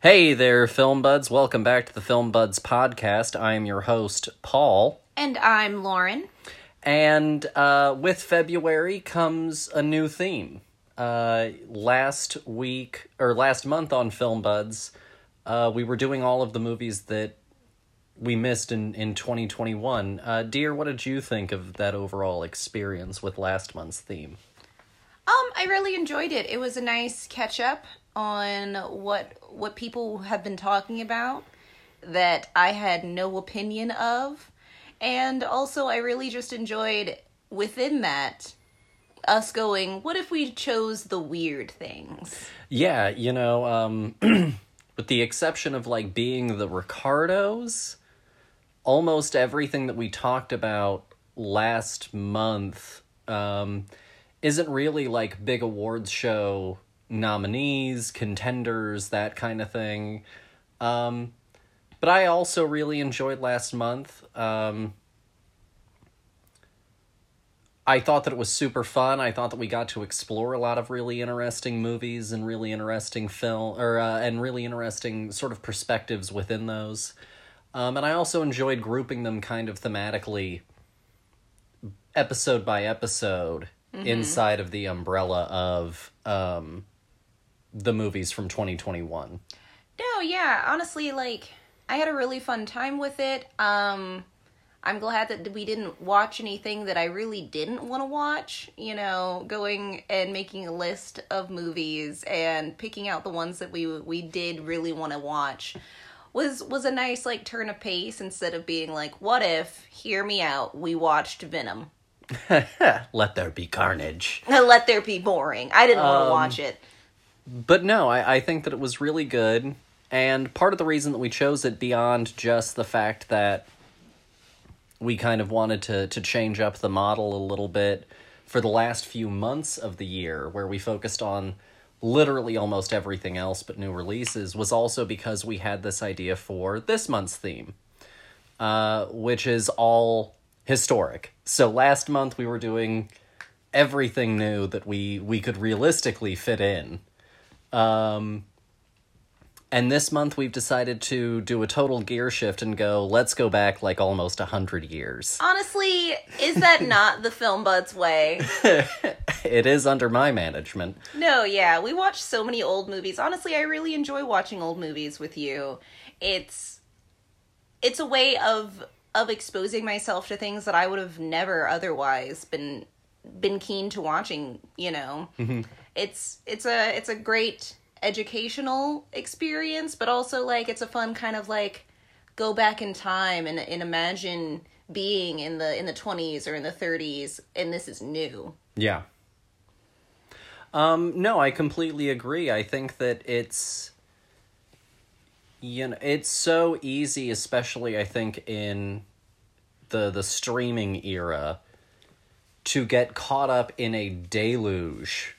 Hey there, Film Buds. Welcome back to the Film Buds podcast. I am your host, Paul. And I'm Lauren. And with February comes a new theme. Last month on Film Buds, we were doing all of the movies that we missed in 2021. Dear, what did you think of that overall experience with last month's theme? I really enjoyed it. It was a nice catch-up on what people have been talking about that I had no opinion of. And also, I really just enjoyed, within that, us going, what if we chose the weird things? Yeah, you know, with the exception of, like, being the Ricardos, almost everything that we talked about last month isn't really, like, big awards show nominees, contenders, that kind of thing. But I also really enjoyed last month. I thought that it was super fun. I thought that we got to explore a lot of really interesting movies and really interesting film, or and really interesting sort of perspectives within those. And I also enjoyed grouping them kind of thematically, episode by episode, inside of the umbrella of the movies from 2021. No, yeah, honestly, like, I had a really fun time with it. I'm glad that we didn't watch anything that I really didn't want to watch. You know, going and making a list of movies and picking out the ones that we did really want to watch was a nice, like, turn of pace instead of being like, what if, hear me out, we watched Venom. Let there be carnage. Let there be boring. I didn't want to watch it. But no, I think that it was really good. And part of the reason that we chose it, beyond just the fact that we kind of wanted to change up the model a little bit for the last few months of the year, where we focused on literally almost everything else but new releases, was also because we had this idea for this month's theme, which is all historic. So last month we were doing everything new that we could realistically fit in. And this month we've decided to do a total gear shift and go, let's go back like almost 100 years. Honestly, is that not the Film Buds way? It is under my management. No, yeah, we watch so many old movies. Honestly, I really enjoy watching old movies with you. It's a way of exposing myself to things that I would have never otherwise been keen to watching, you know. Mm-hmm. It's a great educational experience, but also, like, it's a fun kind of, like, go back in time and imagine being in the 20s or in the 30s, and this is new. Yeah. No, I completely agree. I think that it's, you know, it's so easy, especially I think in the streaming era, to get caught up in a deluge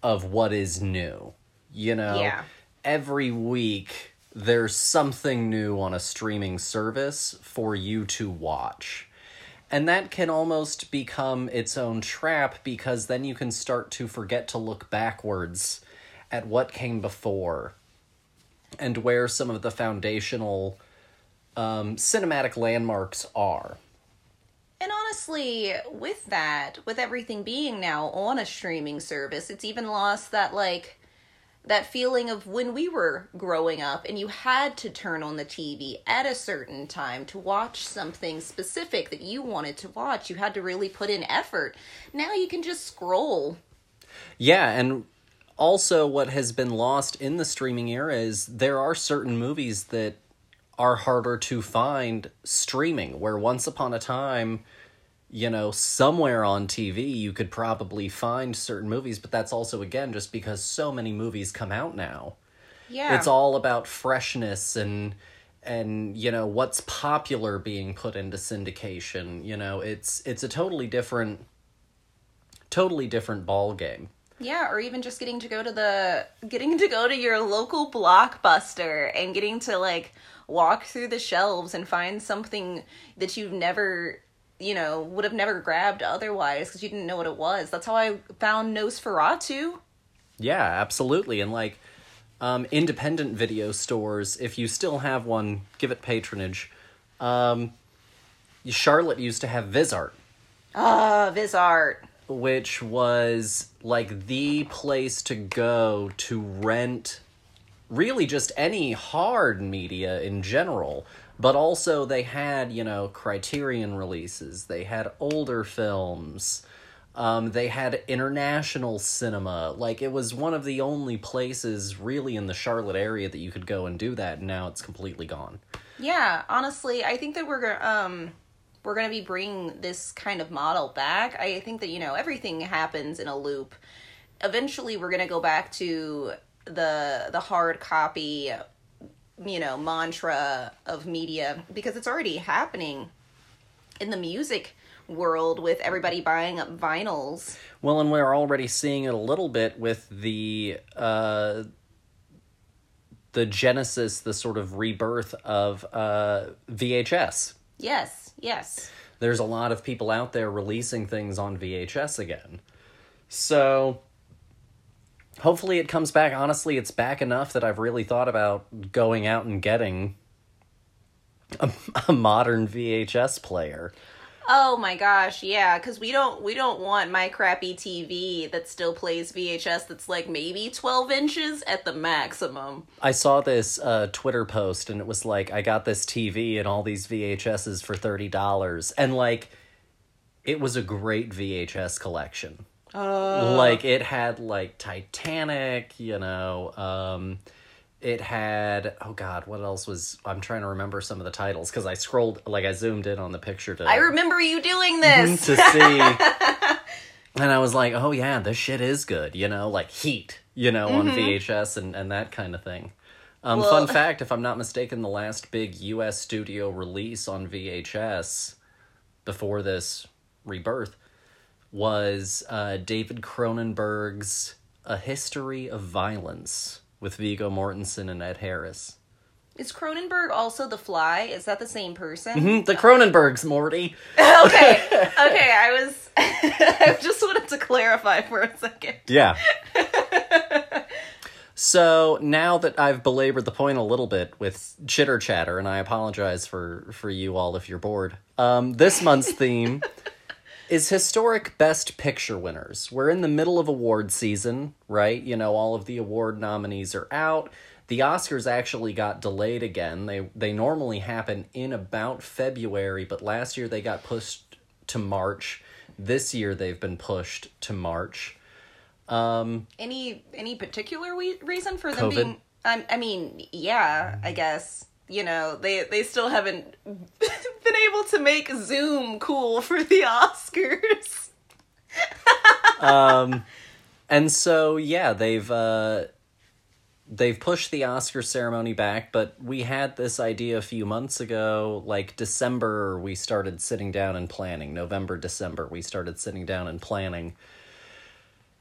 of what is new. You know, yeah. Every week there's something new on a streaming service for you to watch. And that can almost become its own trap, because then you can start to forget to look backwards at what came before and where some of the foundational cinematic landmarks are. And honestly, with that, with everything being now on a streaming service, it's even lost that, like, that feeling of when we were growing up and you had to turn on the TV at a certain time to watch something specific that you wanted to watch. You had to really put in effort. Now you can just scroll. Yeah, and also what has been lost in the streaming era is there are certain movies that are harder to find streaming, where once upon a time, you know, somewhere on TV, you could probably find certain movies, but that's also, again, just because so many movies come out now. Yeah. It's all about freshness and you know, what's popular being put into syndication. You know, it's a totally different ball game. Yeah, or even just getting to go to your local Blockbuster and getting to, like, walk through the shelves and find something that you've never, you know, would have never grabbed otherwise because you didn't know what it was. That's how I found Nosferatu. Yeah, absolutely. And, like, independent video stores, if you still have one, give it patronage. Charlotte used to have VizArt. Oh, VizArt. Which was, like, the place to go to rent really just any hard media in general. But also they had, you know, Criterion releases. They had older films. They had international cinema. Like, it was one of the only places really in the Charlotte area that you could go and do that. And now it's completely gone. Yeah, honestly, I think that we're going to be bringing this kind of model back. I think that, you know, everything happens in a loop. Eventually, we're going to go back to the hard copy, you know, mantra of media, because it's already happening in the music world with everybody buying up vinyls. Well, and we're already seeing it a little bit with the genesis, the sort of rebirth of VHS. Yes, yes. There's a lot of people out there releasing things on VHS again. So hopefully it comes back. Honestly, it's back enough that I've really thought about going out and getting a modern VHS player. Oh my gosh, yeah, because we don't want my crappy TV that still plays VHS that's like maybe 12 inches at the maximum. I saw this Twitter post, and it was like, I got this TV and all these VHSs for $30. And, like, it was a great VHS collection. Like, it had, like, Titanic, you know, it had, oh God, what else was, I'm trying to remember some of the titles, because I scrolled, like I zoomed in on the picture to... I remember you doing this! To see. And I was like, oh yeah, this shit is good, you know, like Heat, you know, on VHS and that kind of thing. Well, fun fact, if I'm not mistaken, the last big U.S. studio release on VHS before this rebirth was David Cronenberg's A History of Violence, with Viggo Mortensen and Ed Harris. Is Cronenberg also The Fly? Is that the same person? Mm-hmm. The Cronenbergs, Morty. Okay. I just wanted to clarify for a second. Yeah. So now that I've belabored the point a little bit with chitter chatter, and I apologize for you all if you're bored. This month's theme is historic Best Picture winners. We're in the middle of award season, right? You know, all of the award nominees are out. The Oscars actually got delayed again. They normally happen in about February, but last year they got pushed to March. This year they've been pushed to March. Any particular reason for them being... I mean, yeah, I guess... You know, they still haven't been able to make Zoom cool for the Oscars. And so, yeah, they've pushed the Oscar ceremony back, but we had this idea a few months ago, like December, we started sitting down and planning. November, December, we started sitting down and planning.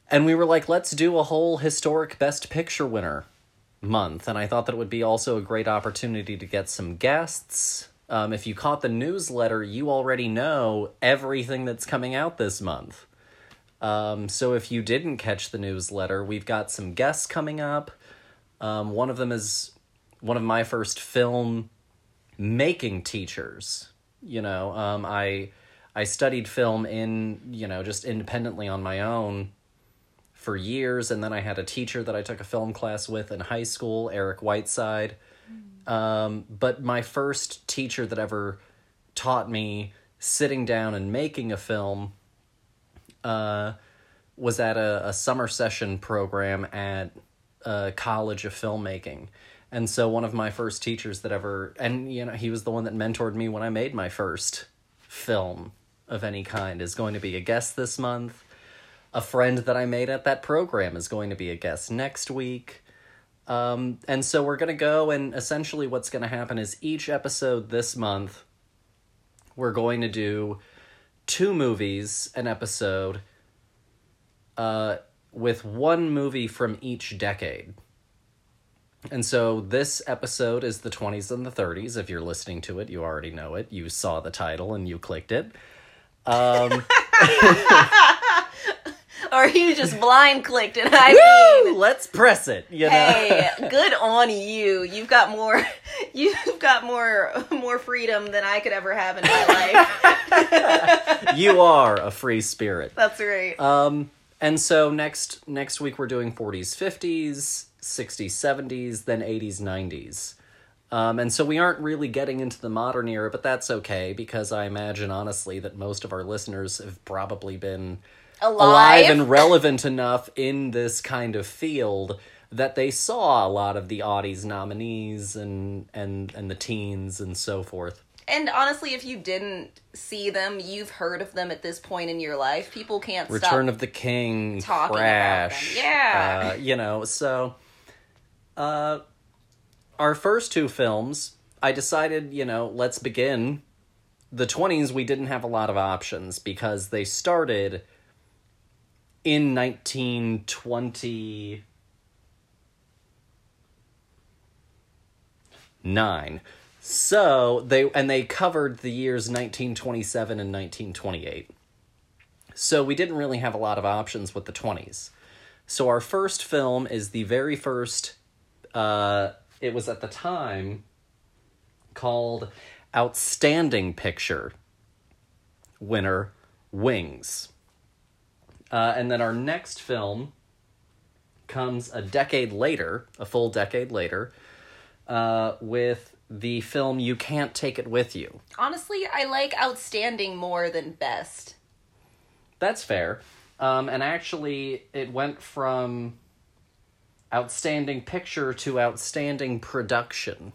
And we were like, let's do a whole historic Best Picture winner month, and I thought that it would be also a great opportunity to get some guests. If you caught the newsletter, you already know everything that's coming out this month. So if you didn't catch the newsletter, we've got some guests coming up. One of them is one of my first film making teachers. You know, I studied film in, you know, just independently on my own for years, and then I had a teacher that I took a film class with in high school, Eric Whiteside. But my first teacher that ever taught me sitting down and making a film was at a summer session program at a college of filmmaking. And so one of my first teachers that ever, and you know, he was the one that mentored me when I made my first film of any kind, is going to be a guest this month. A friend that I made at that program is going to be a guest next week. And so we're going to go, and essentially what's going to happen is each episode this month, we're going to do 2 movies an episode with 1 movie from each decade. And so this episode is the 20s and the 30s. If you're listening to it, you already know it. You saw the title and you clicked it. or you just blind clicked and I mean, let's press it, you know. Hey, good on you. You've got more freedom than I could ever have in my life. You are a free spirit. That's right. And so next week we're doing 40s, 50s, 60s, 70s, then 80s, 90s. And so we aren't really getting into the modern era, but that's okay, because I imagine, honestly, that most of our listeners have probably been alive and relevant enough in this kind of field that they saw a lot of the Audi's nominees and the teens and so forth. And honestly, if you didn't see them, you've heard of them at this point in your life. People can't stop Return of the King, talking Crash, about them. Yeah. Our first two films, I decided, let's begin. The 20s, we didn't have a lot of options because they started in 1929. So they covered the years 1927 and 1928. So we didn't really have a lot of options with the 20s. So our first film is the very first it was at the time called Outstanding Picture winner, Wings. And then our next film comes a full decade later, with the film You Can't Take It With You. Honestly, I like Outstanding more than Best. That's fair. And actually, it went from Outstanding Picture to Outstanding Production.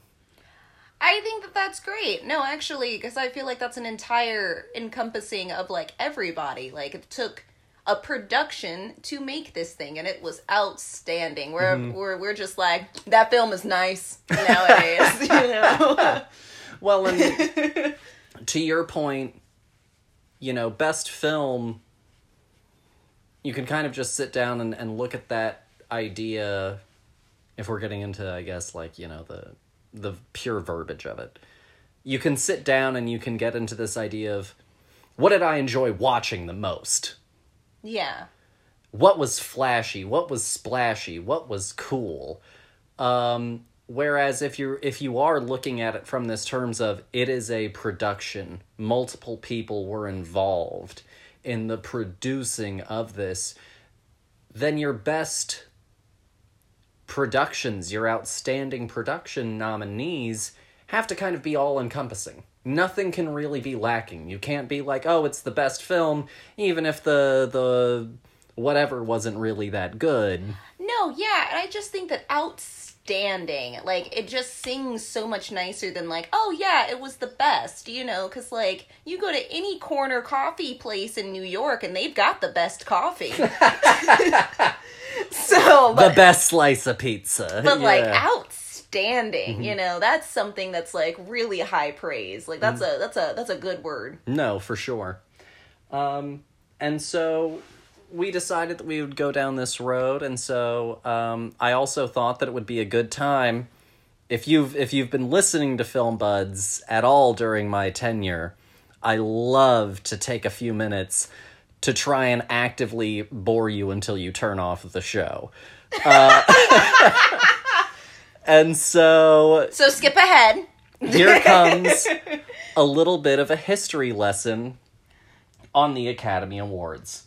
I think that's great. No, actually, because I feel like that's an entire encompassing of, everybody. It took a production to make this thing, and it was outstanding. We're just like, that film is nice nowadays, Well, and to your point, best film, you can kind of just sit down and look at that idea, if we're getting into, I guess, the pure verbiage of it. You can sit down and you can get into this idea of, what did I enjoy watching the most? Yeah. What was flashy? What was splashy? What was cool? Whereas if you are looking at it from this terms of, it is a production, multiple people were involved in the producing of this, then your best productions, your outstanding production nominees, have to kind of be all-encompassing. Nothing can really be lacking. You can't be like, oh, it's the best film, even if the whatever wasn't really that good. No, yeah, and I just think that outstanding, it just sings so much nicer than oh, yeah, it was the best, because, you go to any corner coffee place in New York and they've got the best coffee. The best slice of pizza. But, yeah. Outstanding, mm-hmm. That's something that's really high praise. That's a good word. No, for sure. And so we decided that we would go down this road, and so I also thought that it would be a good time, if you've been listening to Film Buds at all during my tenure, I love to take a few minutes to try and actively bore you until you turn off the show. And so skip ahead. Here comes a little bit of a history lesson on the Academy Awards.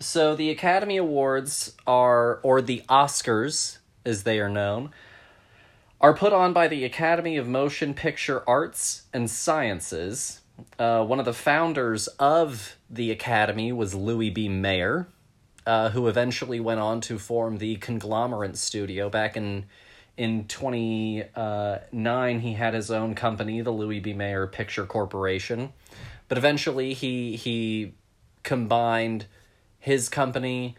So the Academy Awards or the Oscars, as they are known, are put on by the Academy of Motion Picture Arts and Sciences. One of the founders of the Academy was Louis B. Mayer, who eventually went on to form the Conglomerate Studio back in 29, he had his own company, the Louis B. Mayer Picture Corporation. But eventually he combined his company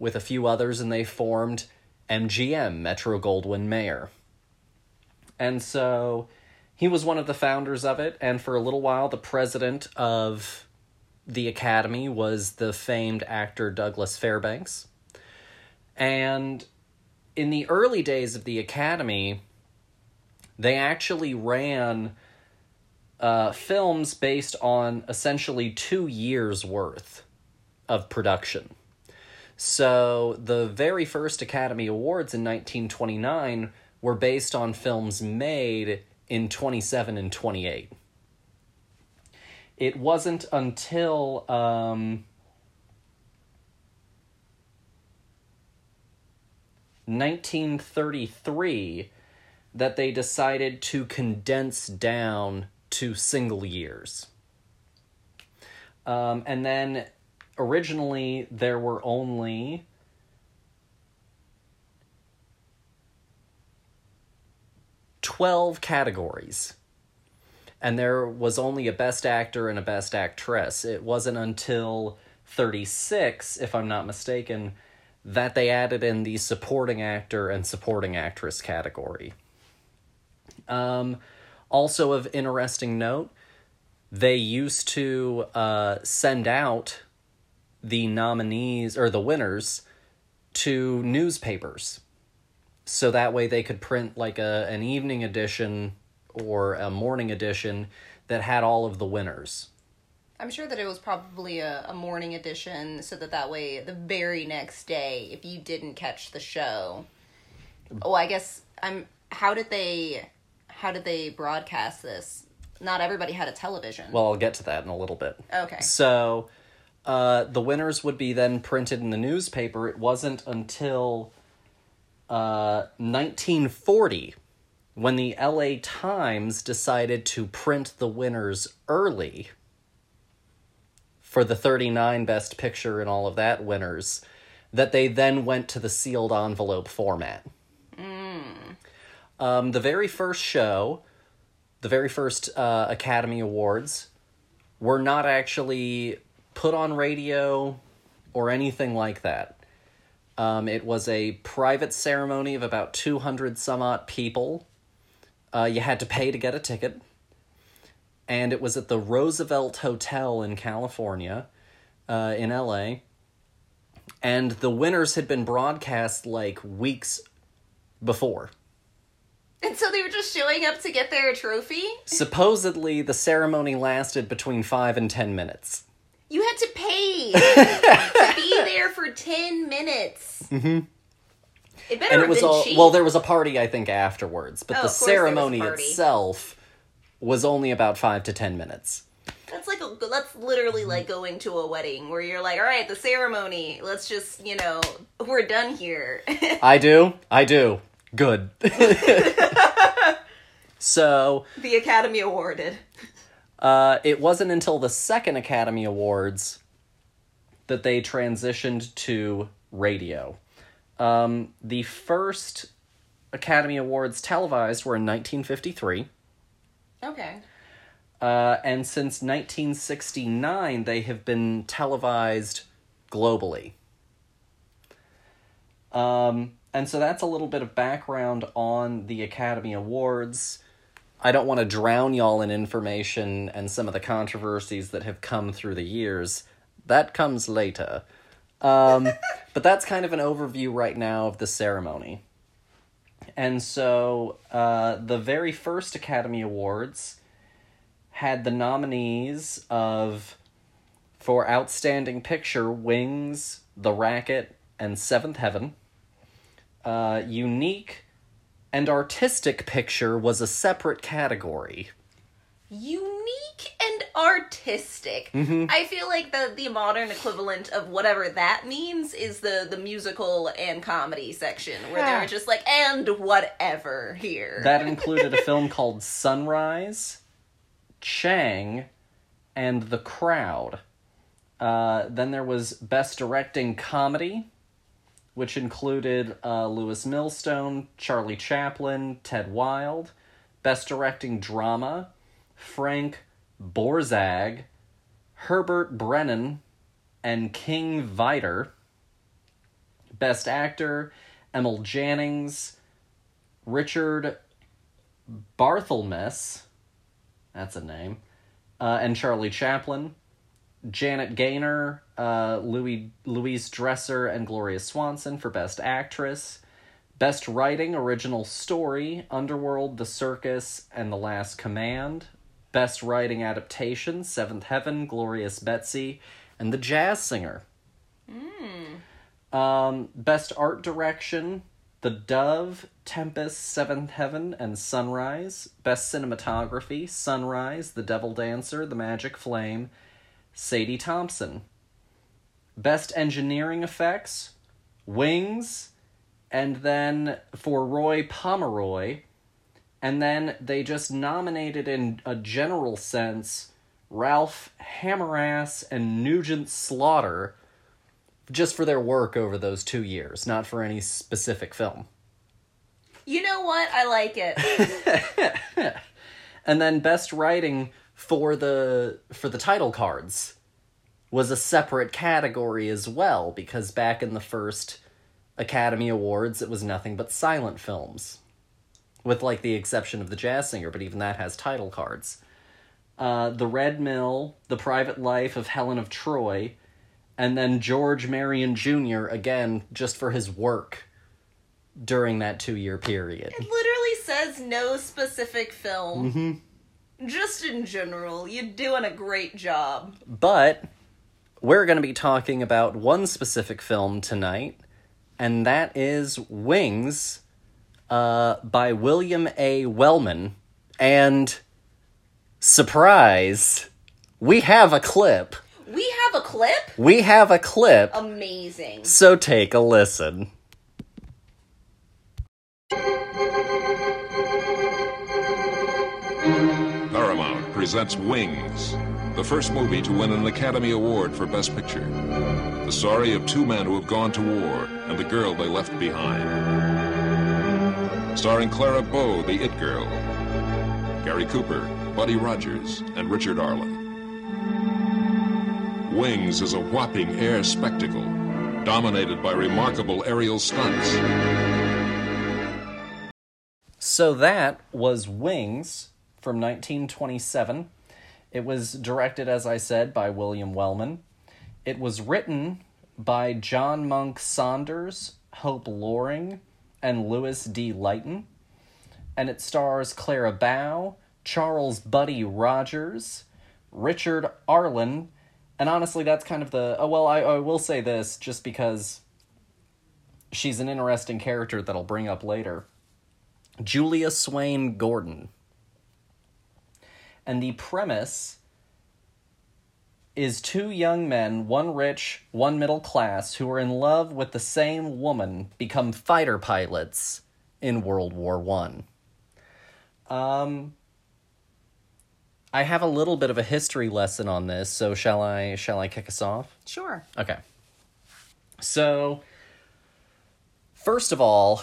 with a few others, and they formed MGM, Metro-Goldwyn-Mayer. And so he was one of the founders of it, and for a little while, the president of the Academy was the famed actor Douglas Fairbanks. And in the early days of the Academy, they actually ran films based on essentially 2 years' worth of production. So the very first Academy Awards in 1929 were based on films made in 27 and 28. It wasn't until ...1933... that they decided to condense down to single years. And then, originally, there were only 12 categories. And there was only a Best Actor and a Best Actress. It wasn't until 36, if I'm not mistaken, that they added in the Supporting Actor and Supporting Actress category. Also of interesting note, they used to send out the nominees or the winners to newspapers, so that way they could print like an evening edition or a morning edition that had all of the winners. I'm sure that it was probably a morning edition, so that way the very next day, if you didn't catch the show, How did they broadcast this? Not everybody had a television. Well, I'll get to that in a little bit. Okay. So, the winners would be then printed in the newspaper. It wasn't until 1940 when the LA Times decided to print the winners early for the 39 Best Picture and all of that winners, that they then went to the sealed envelope format. The very first show, the very first Academy Awards, were not actually put on radio or anything like that. It was a private ceremony of about 200 some odd people. You had to pay to get a ticket. And it was at the Roosevelt Hotel in California, in LA. And the winners had been broadcast like weeks before. And so they were just showing up to get their trophy? Supposedly, the ceremony lasted between 5 and 10 minutes. You had to pay to be there for 10 minutes. Mm-hmm. It better have been cheap. Well, there was a party, I think, afterwards. But the ceremony itself was only about 5 to 10 minutes. That's literally like going to a wedding where you're like, all right, the ceremony, let's just, we're done here. I do. Good. So the Academy awarded. It wasn't until the second Academy Awards that they transitioned to radio. The first Academy Awards televised were in 1953. Okay. And since 1969, they have been televised globally. And so that's a little bit of background on the Academy Awards. I don't want to drown y'all in information and some of the controversies that have come through the years. That comes later. But that's kind of an overview right now of the ceremony. And so the very first Academy Awards had the nominees for Outstanding Picture, Wings, The Racket, and Seventh Heaven. Unique and artistic picture was a separate category. Unique and artistic. Mm-hmm. I feel like the modern equivalent of whatever that means is the musical and comedy section, where they're just like, and whatever here. That included a film called Sunrise, Chang, and The Crowd. Then there was Best Directing Comedy, which included Lewis Milestone, Charlie Chaplin, Ted Wilde. Best Directing Drama, Frank Borzage, Herbert Brennan, and King Viter. Best Actor, Emil Jannings, Richard Barthelmes, that's a name, and Charlie Chaplin. Janet Gaynor, Louise Dresser, and Gloria Swanson for Best Actress. Best Writing, Original Story, Underworld, The Circus, and The Last Command. Best Writing Adaptation, Seventh Heaven, Glorious Betsy, and The Jazz Singer. Best Art Direction, The Dove, Tempest, Seventh Heaven, and Sunrise. Best Cinematography, Sunrise, The Devil Dancer, The Magic Flame, Sadie Thompson. Best Engineering Effects, Wings, and then for Roy Pomeroy. And then they just nominated in a general sense Ralph Hammerass and Nugent Slaughter just for their work over those 2 years, not for any specific film. You know what? I like it. And then best writing for the title cards was a separate category as well, because back in the first Academy Awards, it was nothing but silent films, with like the exception of The Jazz Singer, but even that has title cards. The Red Mill, The Private Life of Helen of Troy, and then George Marion Jr., again, just for his work during that 2 year period. It literally says no specific film. Mm-hmm. Just in general, you're doing a great job. But we're going to be talking about one specific film tonight, and that is Wings, by William A. Wellman. And, surprise, we have a clip. We have a clip? We have a clip. Amazing. So take a listen. Paramount presents Wings, the first movie to win an Academy Award for Best Picture. The story of two men who have gone to war and the girl they left behind. Starring Clara Bow, the It Girl, Gary Cooper, Buddy Rogers, and Richard Arlen. Wings is a whopping air spectacle, dominated by remarkable aerial stunts. So that was Wings from 1927. It was directed, as I said, by William Wellman. It was written by John Monk Saunders, Hope Loring, and Louis D. Leighton, and it stars Clara Bow, Charles Buddy Rogers, Richard Arlen, and honestly, that's kind of the... Oh, well, I will say this, just because she's an interesting character that I'll bring up later. Julia Swain Gordon. And the premise is two young men, one rich, one middle class, who are in love with the same woman, become fighter pilots in World War I. I have a little bit of a history lesson on this, so shall I kick us off? Sure. Okay. So, first of all,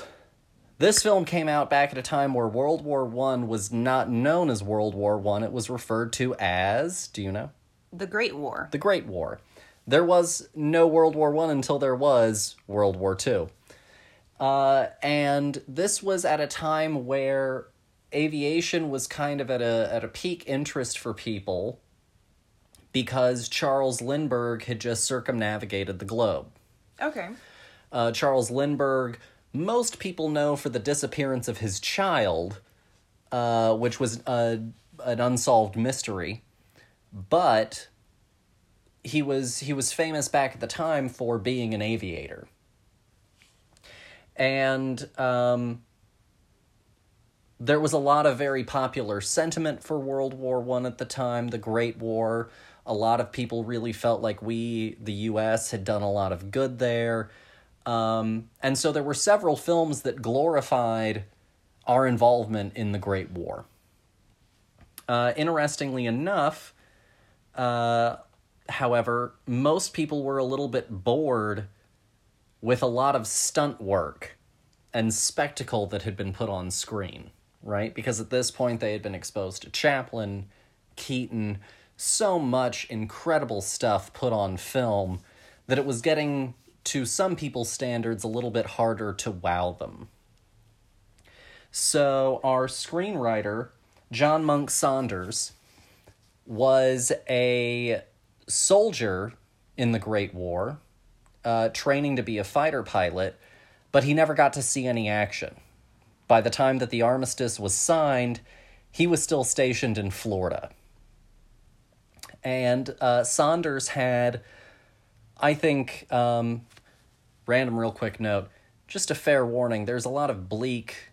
this film came out back at a time where World War I was not known as World War I. It was referred to as, do you know? The Great War. The Great War. There was no World War I until there was World War II. And this was at a time where aviation was kind of at a peak interest for people because Charles Lindbergh had just circumnavigated the globe. Okay. Charles Lindbergh, most people know for the disappearance of his child, which was an unsolved mystery. But he was famous back at the time for being an aviator. And there was a lot of very popular sentiment for World War I at the time, the Great War. A lot of people really felt like the U.S., had done a lot of good there. And so there were several films that glorified our involvement in the Great War. Interestingly enough... however, most people were a little bit bored with a lot of stunt work and spectacle that had been put on screen, right? Because at this point they had been exposed to Chaplin, Keaton, so much incredible stuff put on film that it was getting, to some people's standards, a little bit harder to wow them. So our screenwriter, John Monk Saunders, was a soldier in the Great War, training to be a fighter pilot, but he never got to see any action. By the time that the armistice was signed, he was still stationed in Florida. And Saunders had, I think, Random real quick note, just a fair warning, there's a lot of bleak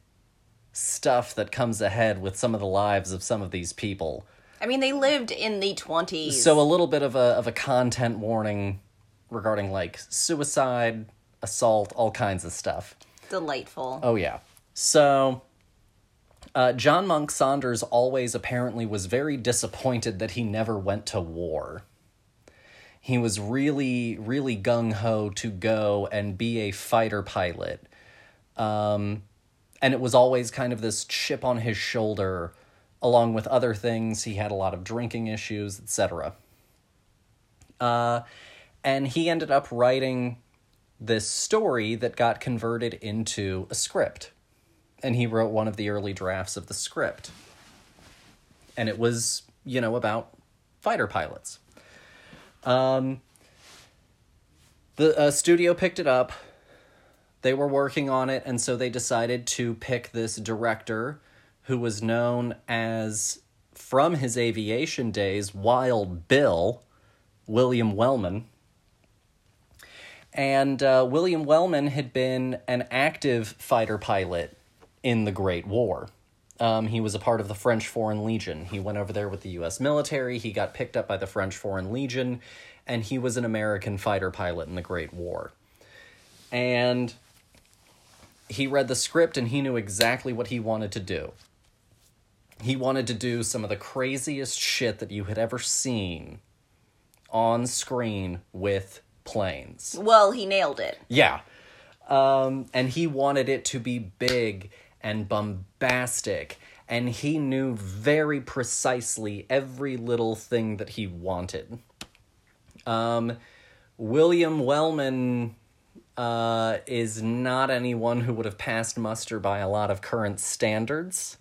stuff that comes ahead with some of the lives of some of these people. I mean, they lived in the 20s. So a little bit of a content warning regarding, like, suicide, assault, all kinds of stuff. Delightful. Oh, yeah. So, John Monk Saunders always apparently was very disappointed that he never went to war. He was really, really gung-ho to go and be a fighter pilot. And it was always kind of this chip on his shoulder, along with other things. He had a lot of drinking issues, etc. And he ended up writing this story that got converted into a script. And he wrote one of the early drafts of the script. And it was, you know, about fighter pilots. The studio picked it up. They were working on it, and so they decided to pick this director who was known as, from his aviation days, Wild Bill, William Wellman. And William Wellman had been an active fighter pilot in the Great War. He was a part of the French Foreign Legion. He went over there with the U.S. military, he got picked up by the French Foreign Legion, and he was an American fighter pilot in the Great War. And he read the script, and he knew exactly what he wanted to do. He wanted to do some of the craziest shit that you had ever seen on screen with planes. Well, he nailed it. Yeah. And he wanted it to be big and bombastic, and he knew very precisely every little thing that he wanted. William Wellman is not anyone who would have passed muster by a lot of current standards.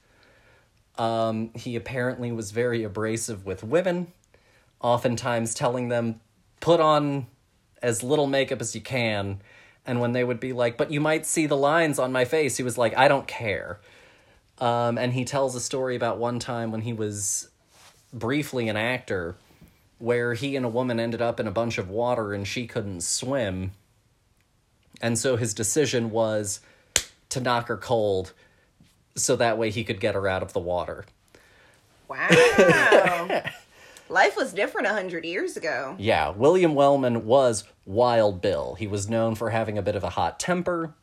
He apparently was very abrasive with women, oftentimes telling them, put on as little makeup as you can, and when they would be like, but you might see the lines on my face, he was like, I don't care. And he tells a story about one time when he was briefly an actor, where he and a woman ended up in a bunch of water and she couldn't swim. And so his decision was to knock her cold so that way he could get her out of the water. Wow. Life was different 100 years ago. Yeah, William Wellman was Wild Bill. He was known for having a bit of a hot temper,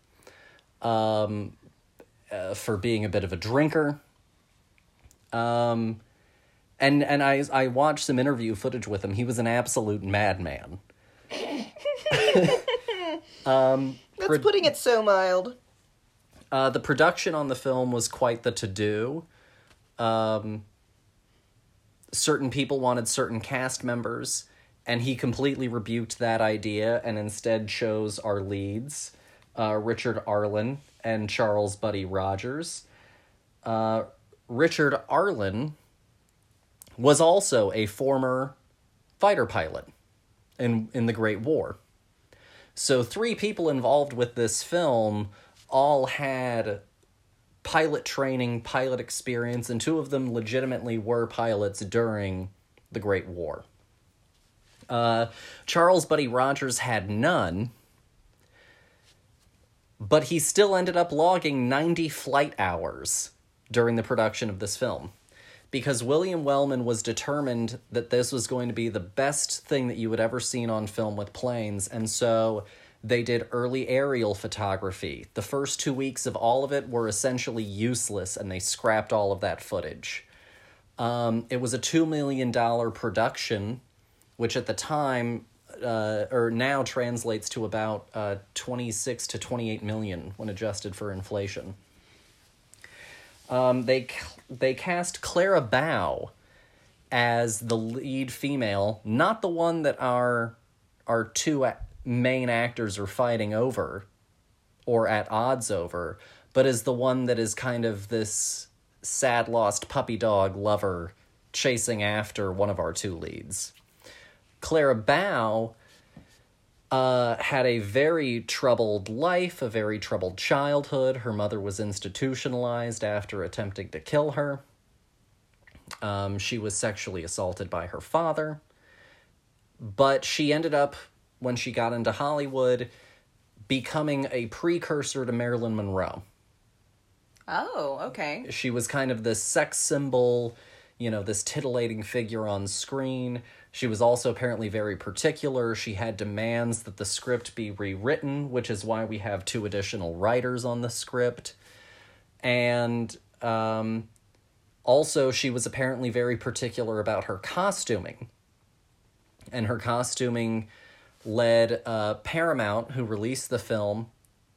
for being a bit of a drinker. And I watched some interview footage with him. He was an absolute madman. That's putting it so mild. The production on the film was quite the to-do. Certain people wanted certain cast members, and he completely rebuked that idea and instead chose our leads, Richard Arlen and Charles Buddy Rogers. Richard Arlen was also a former fighter pilot in the Great War. So three people involved with this film all had pilot training, pilot experience, and two of them legitimately were pilots during the Great War. Charles Buddy Rogers had none, but he still ended up logging 90 flight hours during the production of this film, because William Wellman was determined that this was going to be the best thing that you would ever seen on film with planes, and so they did early aerial photography. The first 2 weeks of all of it were essentially useless, and they scrapped all of that footage. It was a $2 million production, which at the time, or now translates to about 26 to 28 million when adjusted for inflation. They cast Clara Bow as the lead female, not the one that our two main actors are fighting over or at odds over, but as the one that is kind of this sad lost puppy dog lover chasing after one of our two leads. Clara Bow had a very troubled life, a very troubled childhood. Her mother was institutionalized after attempting to kill her. She was sexually assaulted by her father. But she ended up, when she got into Hollywood, becoming a precursor to Marilyn Monroe. Oh, okay. She was kind of this sex symbol, you know, this titillating figure on screen. She was also apparently very particular. She had demands that the script be rewritten, which is why we have 2 additional writers on the script. And also, she was apparently very particular about her costuming. And her costuming led Paramount, who released the film,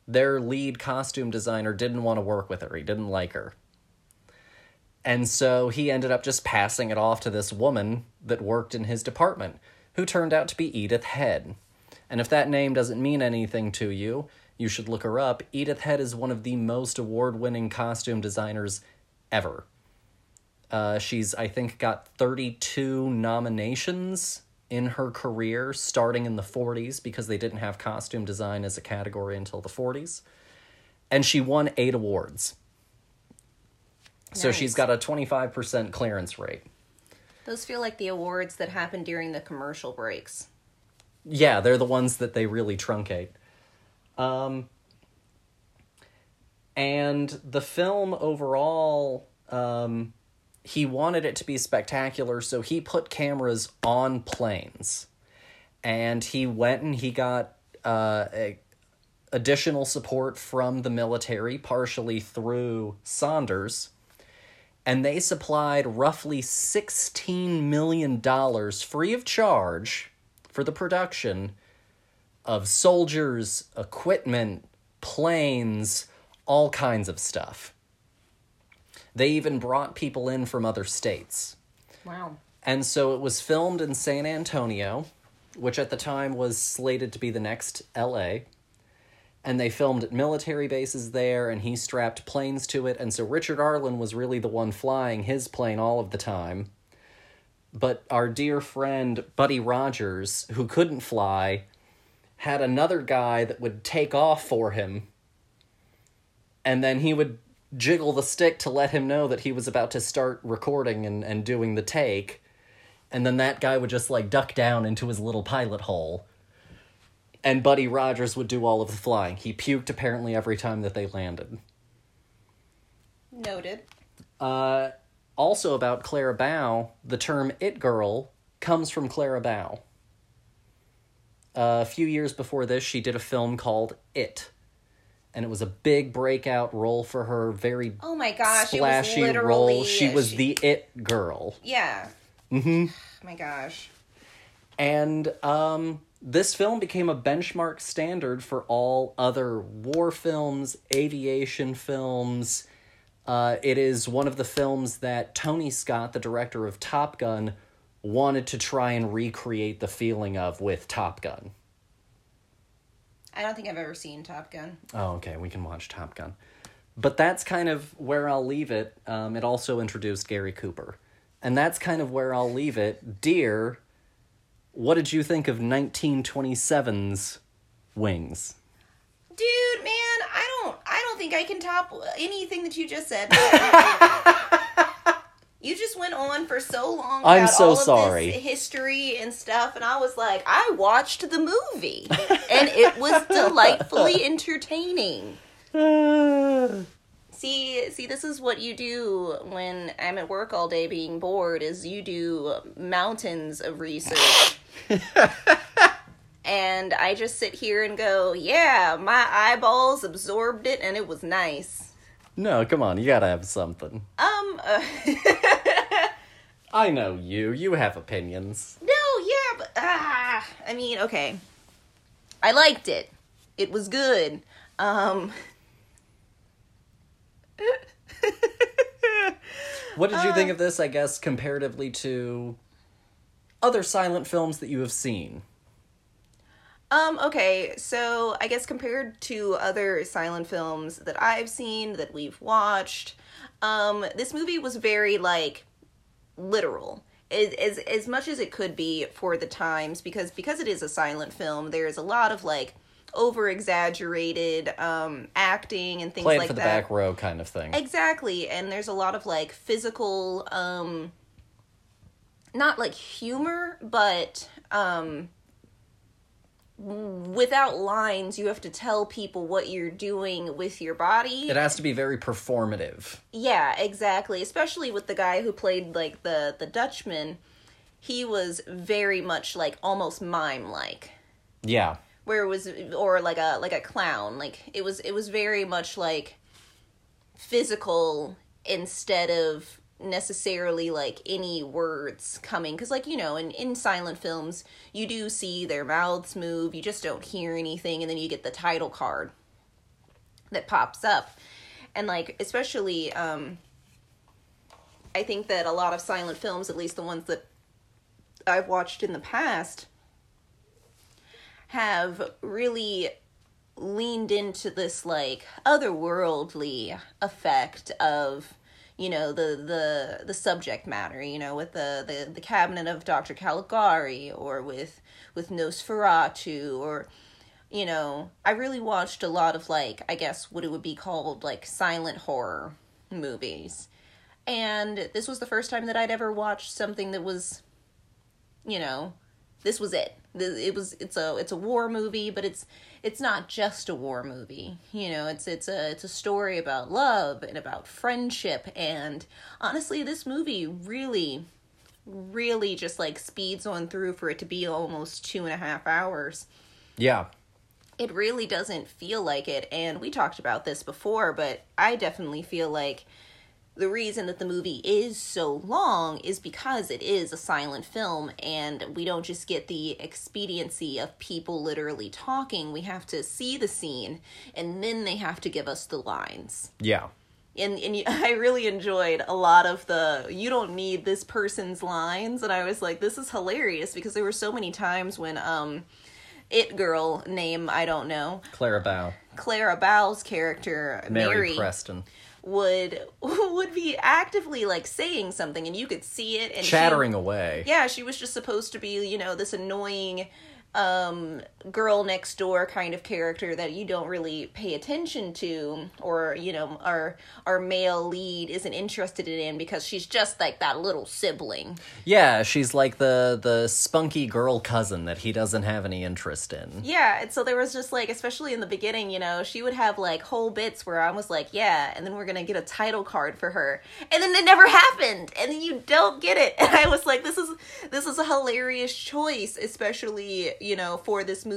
their lead costume designer didn't want to work with her. He didn't like her. And so he ended up just passing it off to this woman that worked in his department, who turned out to be Edith Head. And if that name doesn't mean anything to you, you should look her up. Edith Head is one of the most award-winning costume designers ever. She's, I think, got 32 nominations in her career, starting in the 40s, because they didn't have costume design as a category until the 40s. And she won 8 awards. Nice. So she's got a 25% clearance rate. Those feel like the awards that happen during the commercial breaks. Yeah, they're the ones that they really truncate. And the film overall, he wanted it to be spectacular, so he put cameras on planes. And he went and he got additional support from the military, partially through Saunders. And they supplied roughly $16 million free of charge for the production of soldiers, equipment, planes, all kinds of stuff. They even brought people in from other states. Wow. And so it was filmed in San Antonio, which at the time was slated to be the next LA. And they filmed at military bases there, and he strapped planes to it. And so Richard Arlen was really the one flying his plane all of the time. But our dear friend Buddy Rogers, who couldn't fly, had another guy that would take off for him. And then he would jiggle the stick to let him know that he was about to start recording and doing the take. And then that guy would just, like, duck down into his little pilot hole. And Buddy Rogers would do all of the flying. He puked, apparently, every time that they landed. Noted. Also about Clara Bow, the term "it girl" comes from Clara Bow. A few years before this, she did a film called It. And it was a big breakout role for her, very oh my gosh, splashy it was role. She was the it girl. Yeah. Mm-hmm. Oh my gosh. And this film became a benchmark standard for all other war films, aviation films. It is one of the films that Tony Scott, the director of Top Gun, wanted to try and recreate the feeling of with Top Gun. I don't think I've ever seen Top Gun. Oh, okay. We can watch Top Gun. But that's kind of where I'll leave it. It also introduced Gary Cooper. And that's kind of where I'll leave it. Dear, what did you think of 1927's Wings? Dude, man, I don't think I can top anything that you just said. You just went on for so long about this history and stuff, and I was like, I watched the movie, and it was delightfully entertaining. See, this is what you do when I'm at work all day being bored, is you do mountains of research. And I just sit here and go, yeah, my eyeballs absorbed it, and it was nice. No, come on, you gotta have something. I know you. You have opinions. No, yeah, but... I mean, okay. I liked it. It was good. What did you think of this, I guess, comparatively to other silent films that you have seen? Okay, so I guess compared to other silent films that I've seen, that we've watched, this movie was very, like, literal. As much as it could be for the times, because it is a silent film, there is a lot of, like, over-exaggerated acting and things like that. Play it for the back row kind of thing. Exactly, and there's a lot of, like, physical, not, like, humor, but... without lines, you have to tell people what you're doing with your body. It has to be very performative. Yeah, exactly. Especially with the guy who played, like, the Dutchman. He was very much, like, almost mime-like. Yeah. Where it was, or like a clown. Like, it was very much, like, physical instead of necessarily, like, any words coming, because, like, you know, in silent films you do see their mouths move, you just don't hear anything, and then you get the title card that pops up. And, like, especially I think that a lot of silent films, at least the ones that I've watched in the past, have really leaned into this, like, otherworldly effect of, you know, the subject matter, you know, with the Cabinet of Dr. Caligari, or with Nosferatu, or, you know, I really watched a lot of, like, I guess what it would be called, like, silent horror movies. And this was the first time that I'd ever watched something that was, you know, this was it. It's a war movie, but it's not just a war movie. You know, it's a story about love and about friendship. And honestly, this movie really, really just, like, speeds on through for it to be almost 2.5 hours. Yeah. It really doesn't feel like it. And we talked about this before, but I definitely feel like the reason that the movie is so long is because it is a silent film, and we don't just get the expediency of people literally talking. We have to see the scene, and then they have to give us the lines. Yeah. And I really enjoyed a lot of the, you don't need this person's lines, and I was like, this is hilarious, because there were so many times when, it girl name, I don't know. Clara Bow. Clara Bow's character, Mary Preston, would be actively, like, saying something, and you could see it, and chattering away. Yeah, she was just supposed to be, you know, this annoying girl next door kind of character that you don't really pay attention to, or, you know, our male lead isn't interested in, because she's just, like, that little sibling. Yeah, she's like the spunky girl cousin that he doesn't have any interest in. Yeah, and so there was just, like, especially in the beginning, you know, she would have, like, whole bits where I was like, yeah, and then we're gonna get a title card for her, and then it never happened, and then you don't get it, and I was like, this is a hilarious choice, especially, you know, for this movie.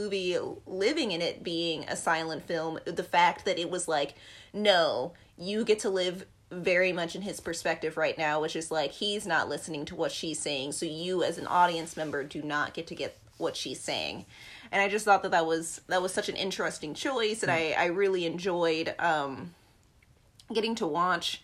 Living in it being a silent film, the fact that it was like, no, you get to live very much in his perspective right now, which is like, he's not listening to what she's saying, so you as an audience member do not get to get what she's saying. And I just thought that that was such an interesting choice, and I really enjoyed getting to watch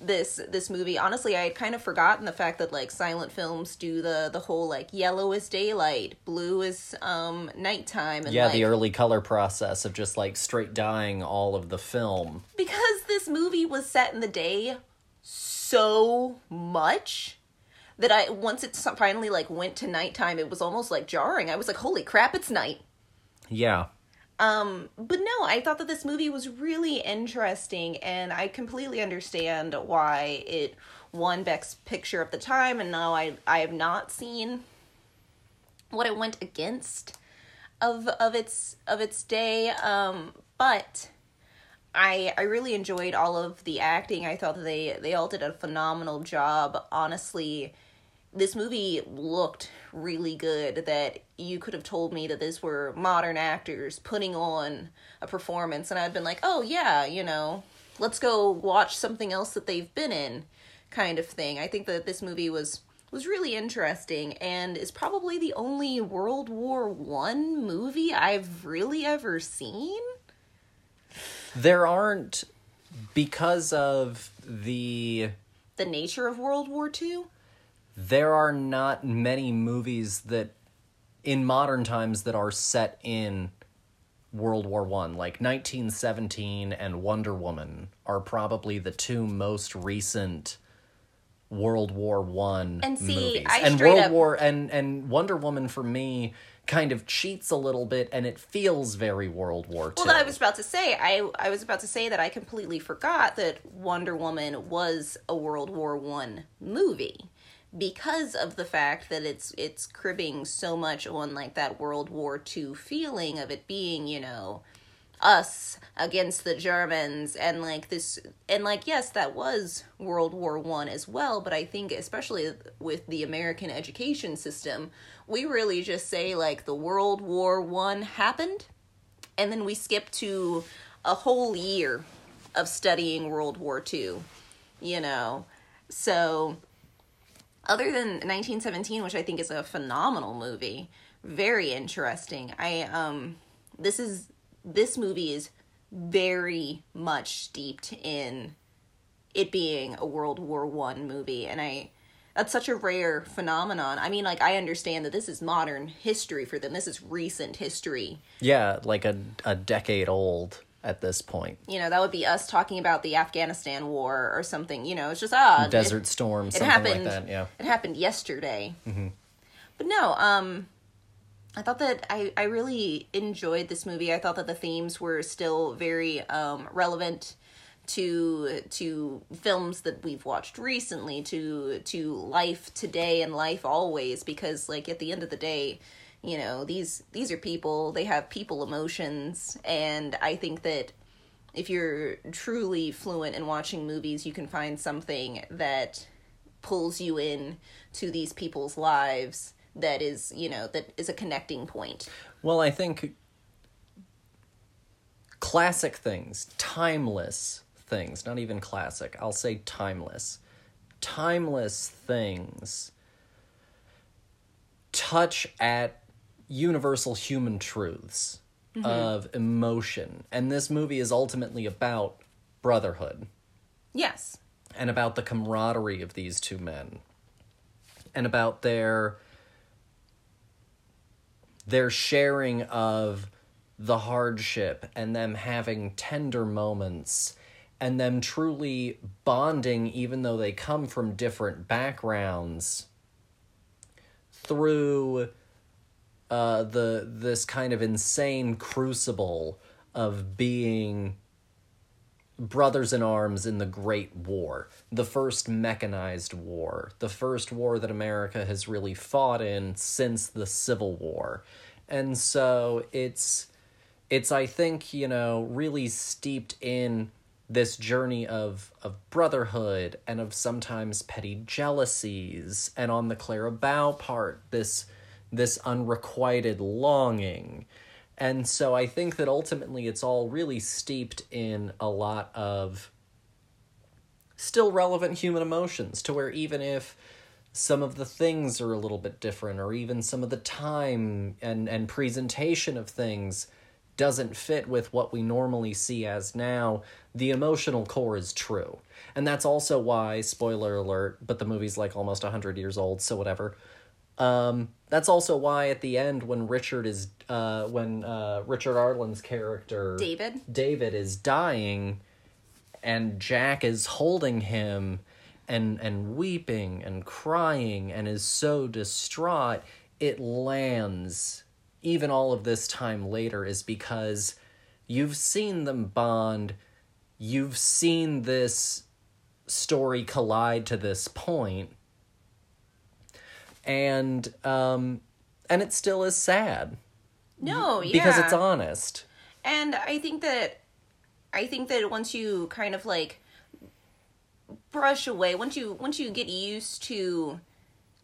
this movie. Honestly, I had kind of forgotten the fact that, like, silent films do the whole, like, yellow is daylight, blue is nighttime, and, yeah, like, the early color process of just, like, straight dyeing all of the film, because this movie was set in the day so much that I, once it finally, like, went to nighttime, it was almost, like, jarring. I was like, holy crap, it's night. Yeah. But no, I thought that this movie was really interesting, and I completely understand why it won Best Picture at the time, and now I have not seen what it went against of its day. But I really enjoyed all of the acting. I thought that they all did a phenomenal job. Honestly, this movie looked really good, that you could have told me that these were modern actors putting on a performance, and I'd been like, oh yeah, you know, let's go watch something else that they've been in, kind of thing. I think that this movie was really interesting, and is probably the only World War I movie I've really ever seen. There aren't, because of the nature of World War II. There are not many movies that, in modern times, that are set in World War I. Like, 1917 and Wonder Woman are probably the two most recent World War I movies. And Wonder Woman, for me, kind of cheats a little bit, and it feels very World War II. Well, that I was about to say. I was about to say that I completely forgot that Wonder Woman was a World War I movie. because of the fact that it's cribbing so much on, like, that World War II feeling of it being, you know, us against the Germans, and, like, this, and, like, yes, that was World War I as well, but I think especially with the American education system, we really just say, like, the World War I happened, and then we skip to a whole year of studying World War II, you know, so... Other than 1917, which I think is a phenomenal movie, very interesting. This movie is very much steeped in it being a World War I movie, and that's such a rare phenomenon. I mean, like, I understand that this is modern history for them. This is recent history. Yeah, like a decade old. At this point, you know, that would be us talking about the Afghanistan war or something. You know, it's just Desert Storm, something happened, like that. Yeah, it happened yesterday. Mm-hmm. But no, I thought that I really enjoyed this movie. I thought that the themes were still very relevant to films that we've watched recently, to life today and life always. Because, like, at the end of the day, you know, these are people, they have people emotions, and I think that if you're truly fluent in watching movies, you can find something that pulls you in to these people's lives that is, you know, that is a connecting point. Well, I think classic things, timeless things, not even classic, I'll say timeless. Timeless things touch at universal human truths mm-hmm. of emotion. And this movie is ultimately about brotherhood. Yes. And about the camaraderie of these two men. And about their sharing of the hardship and them having tender moments and them truly bonding, even though they come from different backgrounds, through... this kind of insane crucible of being brothers in arms in the Great War, the first mechanized war, the first war that America has really fought in since the Civil War. And so it's I think, you know, really steeped in this journey of brotherhood and of sometimes petty jealousies, and on the Clara Bow part, this unrequited longing. And so I think that ultimately it's all really steeped in a lot of still relevant human emotions, to where even if some of the things are a little bit different, or even some of the time and presentation of things doesn't fit with what we normally see as now, the emotional core is true. And that's also why, spoiler alert, but the movie's like almost 100 years old, so whatever, that's also why at the end when Richard Arlen's character David is dying and Jack is holding him and weeping and crying and is so distraught, it lands even all of this time later, is because you've seen them bond, you've seen this story collide to this point. And it still is sad. No, yeah. Because it's honest. And I think that once you kind of, like, brush away, once you get used to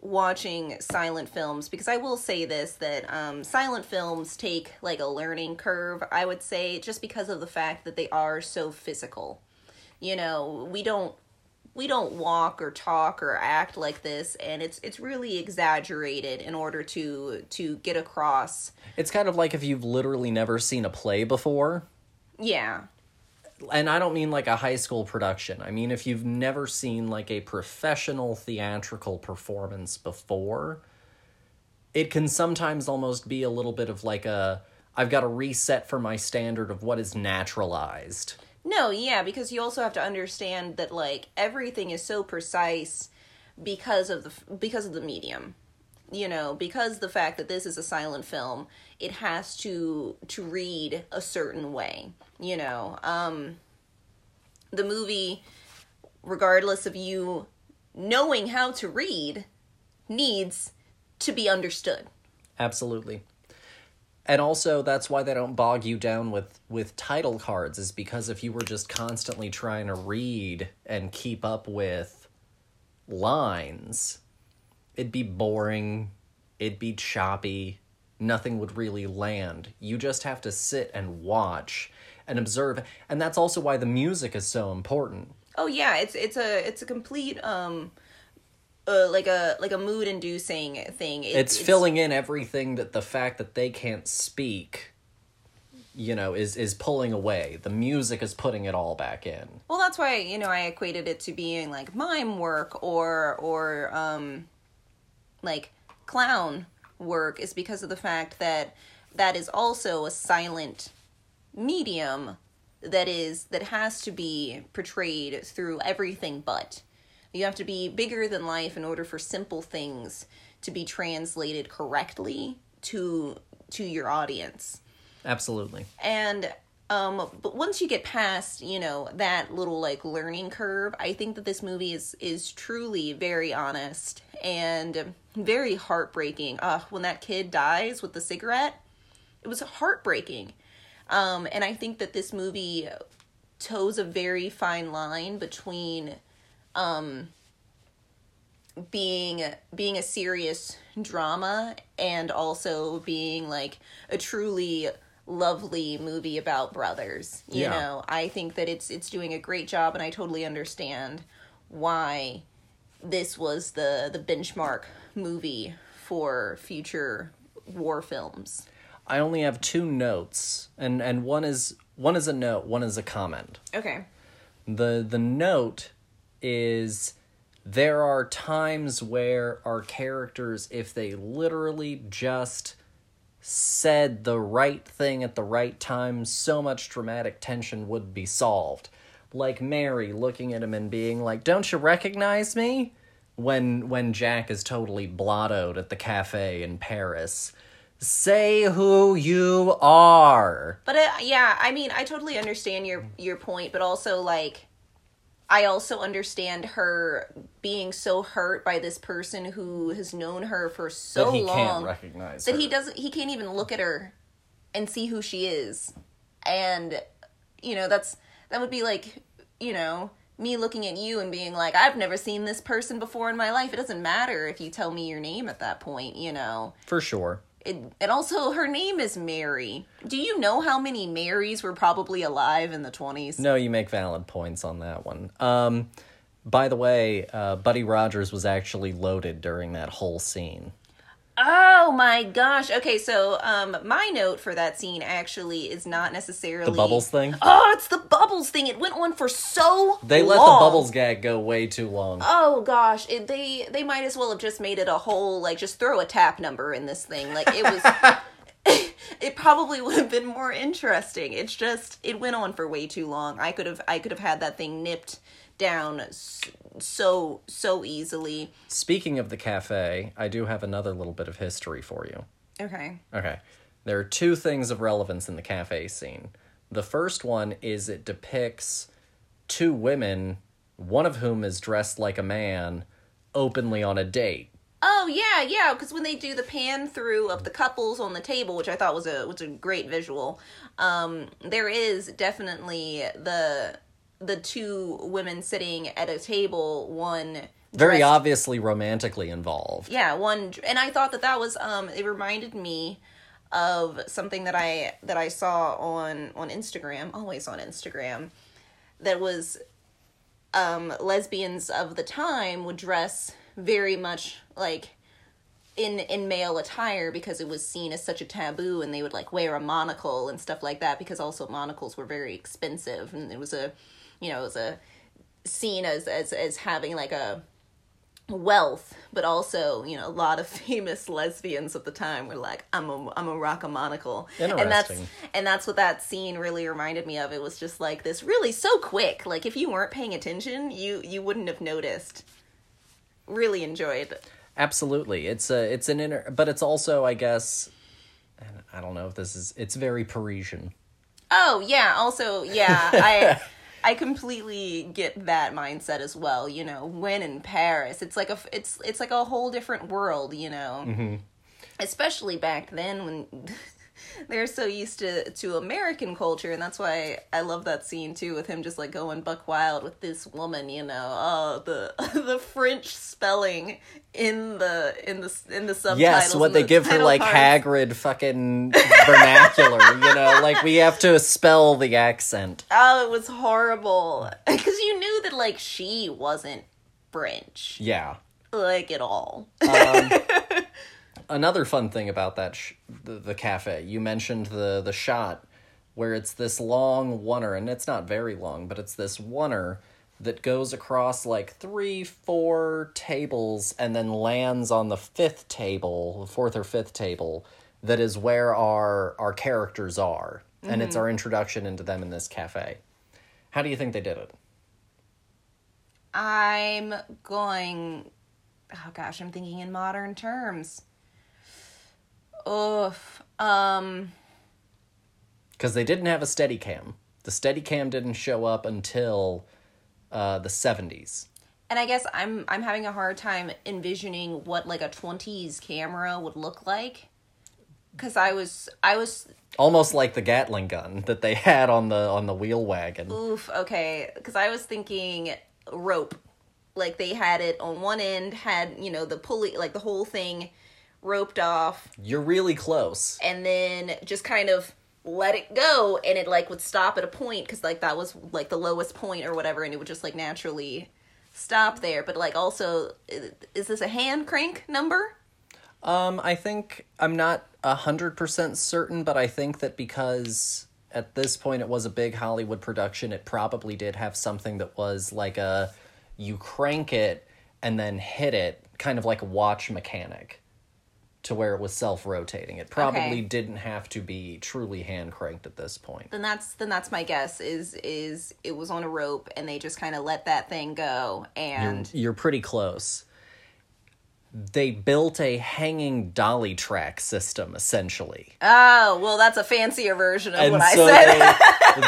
watching silent films, because I will say this, that silent films take, like, a learning curve, I would say, just because of the fact that they are so physical. You know, we don't walk or talk or act like this, and it's really exaggerated in order to get across. It's kind of like if you've literally never seen a play before. Yeah. And I don't mean like a high school production. I mean if you've never seen like a professional theatrical performance before, it can sometimes almost be a little bit of like I've got to reset for my standard of what is naturalized. No, yeah, because you also have to understand that, like, everything is so precise because of the medium, you know, because the fact that this is a silent film, it has to read a certain way, you know. The movie, regardless of you knowing how to read, needs to be understood. Absolutely. And also, that's why they don't bog you down with title cards, is because if you were just constantly trying to read and keep up with lines, it'd be boring, it'd be choppy, nothing would really land. You just have to sit and watch and observe. And that's also why the music is so important. Oh yeah, it's a complete like a mood-inducing thing. It's filling in everything that the fact that they can't speak, you know, is pulling away. The music is putting it all back in. Well, that's why, you know, I equated it to being like mime work or like clown work, is because of the fact that that is also a silent medium that has to be portrayed through everything but. You have to be bigger than life in order for simple things to be translated correctly to your audience. Absolutely. And but once you get past, you know, that little like learning curve, I think that this movie is truly very honest and very heartbreaking. When that kid dies with the cigarette, it was heartbreaking. And I think that this movie toes a very fine line between being a serious drama and also being like a truly lovely movie about brothers. You know, I think that it's doing a great job, and I totally understand why this was the benchmark movie for future war films. I only have two notes, and one is a note, one is a comment. Okay. The note is there are times where our characters, if they literally just said the right thing at the right time, so much dramatic tension would be solved. Like Mary looking at him and being like, "Don't you recognize me?" When Jack is totally blottoed at the cafe in Paris. Say who you are. But I mean, I totally understand your point, but also like, I also understand her being so hurt by this person who has known her for so long. That he can't recognize her. That he can't even look at her and see who she is. And, you know, that would be like, you know, me looking at you and being like, I've never seen this person before in my life. It doesn't matter if you tell me your name at that point, you know. For sure. And also, her name is Mary. Do you know how many Marys were probably alive in the 20s? No, you make valid points on that one. By the way, Buddy Rogers was actually loaded during that whole scene. Oh, my gosh. Okay, so my note for that scene actually is not necessarily... The bubbles thing? Oh, it's the bubbles thing. It went on for so long. They let the bubbles gag go way too long. Oh, gosh. They might as well have just made it a whole, like, just throw a tap number in this thing. Like, it was... It probably would have been more interesting. It's just, it went on for way too long. I could have had that thing nipped down so easily. Speaking of the cafe, I do have another little bit of history for you. Okay. There are two things of relevance in the cafe scene. The first one is it depicts two women, one of whom is dressed like a man, openly on a date. Oh, yeah, because when they do the pan-through of the couples on the table, which I thought was a great visual, there is definitely the two women sitting at a table, one... Very obviously romantically involved. Yeah, one... And I thought that was... it reminded me of something that I saw on Instagram, always on Instagram, that was lesbians of the time would dress very much like in male attire because it was seen as such a taboo, and they would like wear a monocle and stuff like that because also monocles were very expensive, and it was a... You know, it was seen as having like a wealth, but also, you know, a lot of famous lesbians at the time were like, I'm a rock a monocle. Interesting. And that's what that scene really reminded me of. It was just like this really so quick. Like if you weren't paying attention, you wouldn't have noticed. Really enjoyed. Absolutely. But it's also, I guess, and I don't know if it's very Parisian. Oh yeah. Also, yeah. I completely get that mindset as well, you know, when in Paris, it's like a whole different world, you know, mm-hmm. especially back then when they're so used to American culture. And that's why I love that scene too, with him just like going buck wild with this woman, you know, oh, the French spelling in the subtitles. Yes, what they give her, like, Hagrid fucking vernacular, you know, like, we have to spell the accent. Oh, it was horrible. Because you knew that, like, she wasn't French. Yeah. Like, at all. Another fun thing about that, the cafe, you mentioned the shot where it's this long oneer, and it's not very long, but it's this oneer that goes across like 3-4 tables and then lands on the fourth or fifth table that is where our characters are. Mm-hmm. And it's our introduction into them in this cafe. How do you think they did it? I'm thinking in modern terms. Oof. Because they didn't have a Steadicam. The Steadicam didn't show up until the 70s. And I guess I'm having a hard time envisioning what like a 20s camera would look like. Because I was almost like the Gatling gun that they had on the wheel wagon. Oof. Okay. Because I was thinking rope. Like they had it on one end, had, you know, the pulley, like the whole thing roped off. You're really close. And then just kind of let it go, and it like would stop at a point, because like that was like the lowest point or whatever, and it would just like naturally stop there. But like, also, is this a hand crank number? I think, I'm not 100% certain, but I think that because at this point it was a big Hollywood production, it probably did have something that was like a, you crank it and then hit it, kind of like a watch mechanic, to where it was self-rotating. It probably didn't have to be truly hand-cranked at this point. Then that's my guess, is it was on a rope, and they just kind of let that thing go, and... You're pretty close. They built a hanging dolly track system, essentially. Oh, well, that's a fancier version of what I said.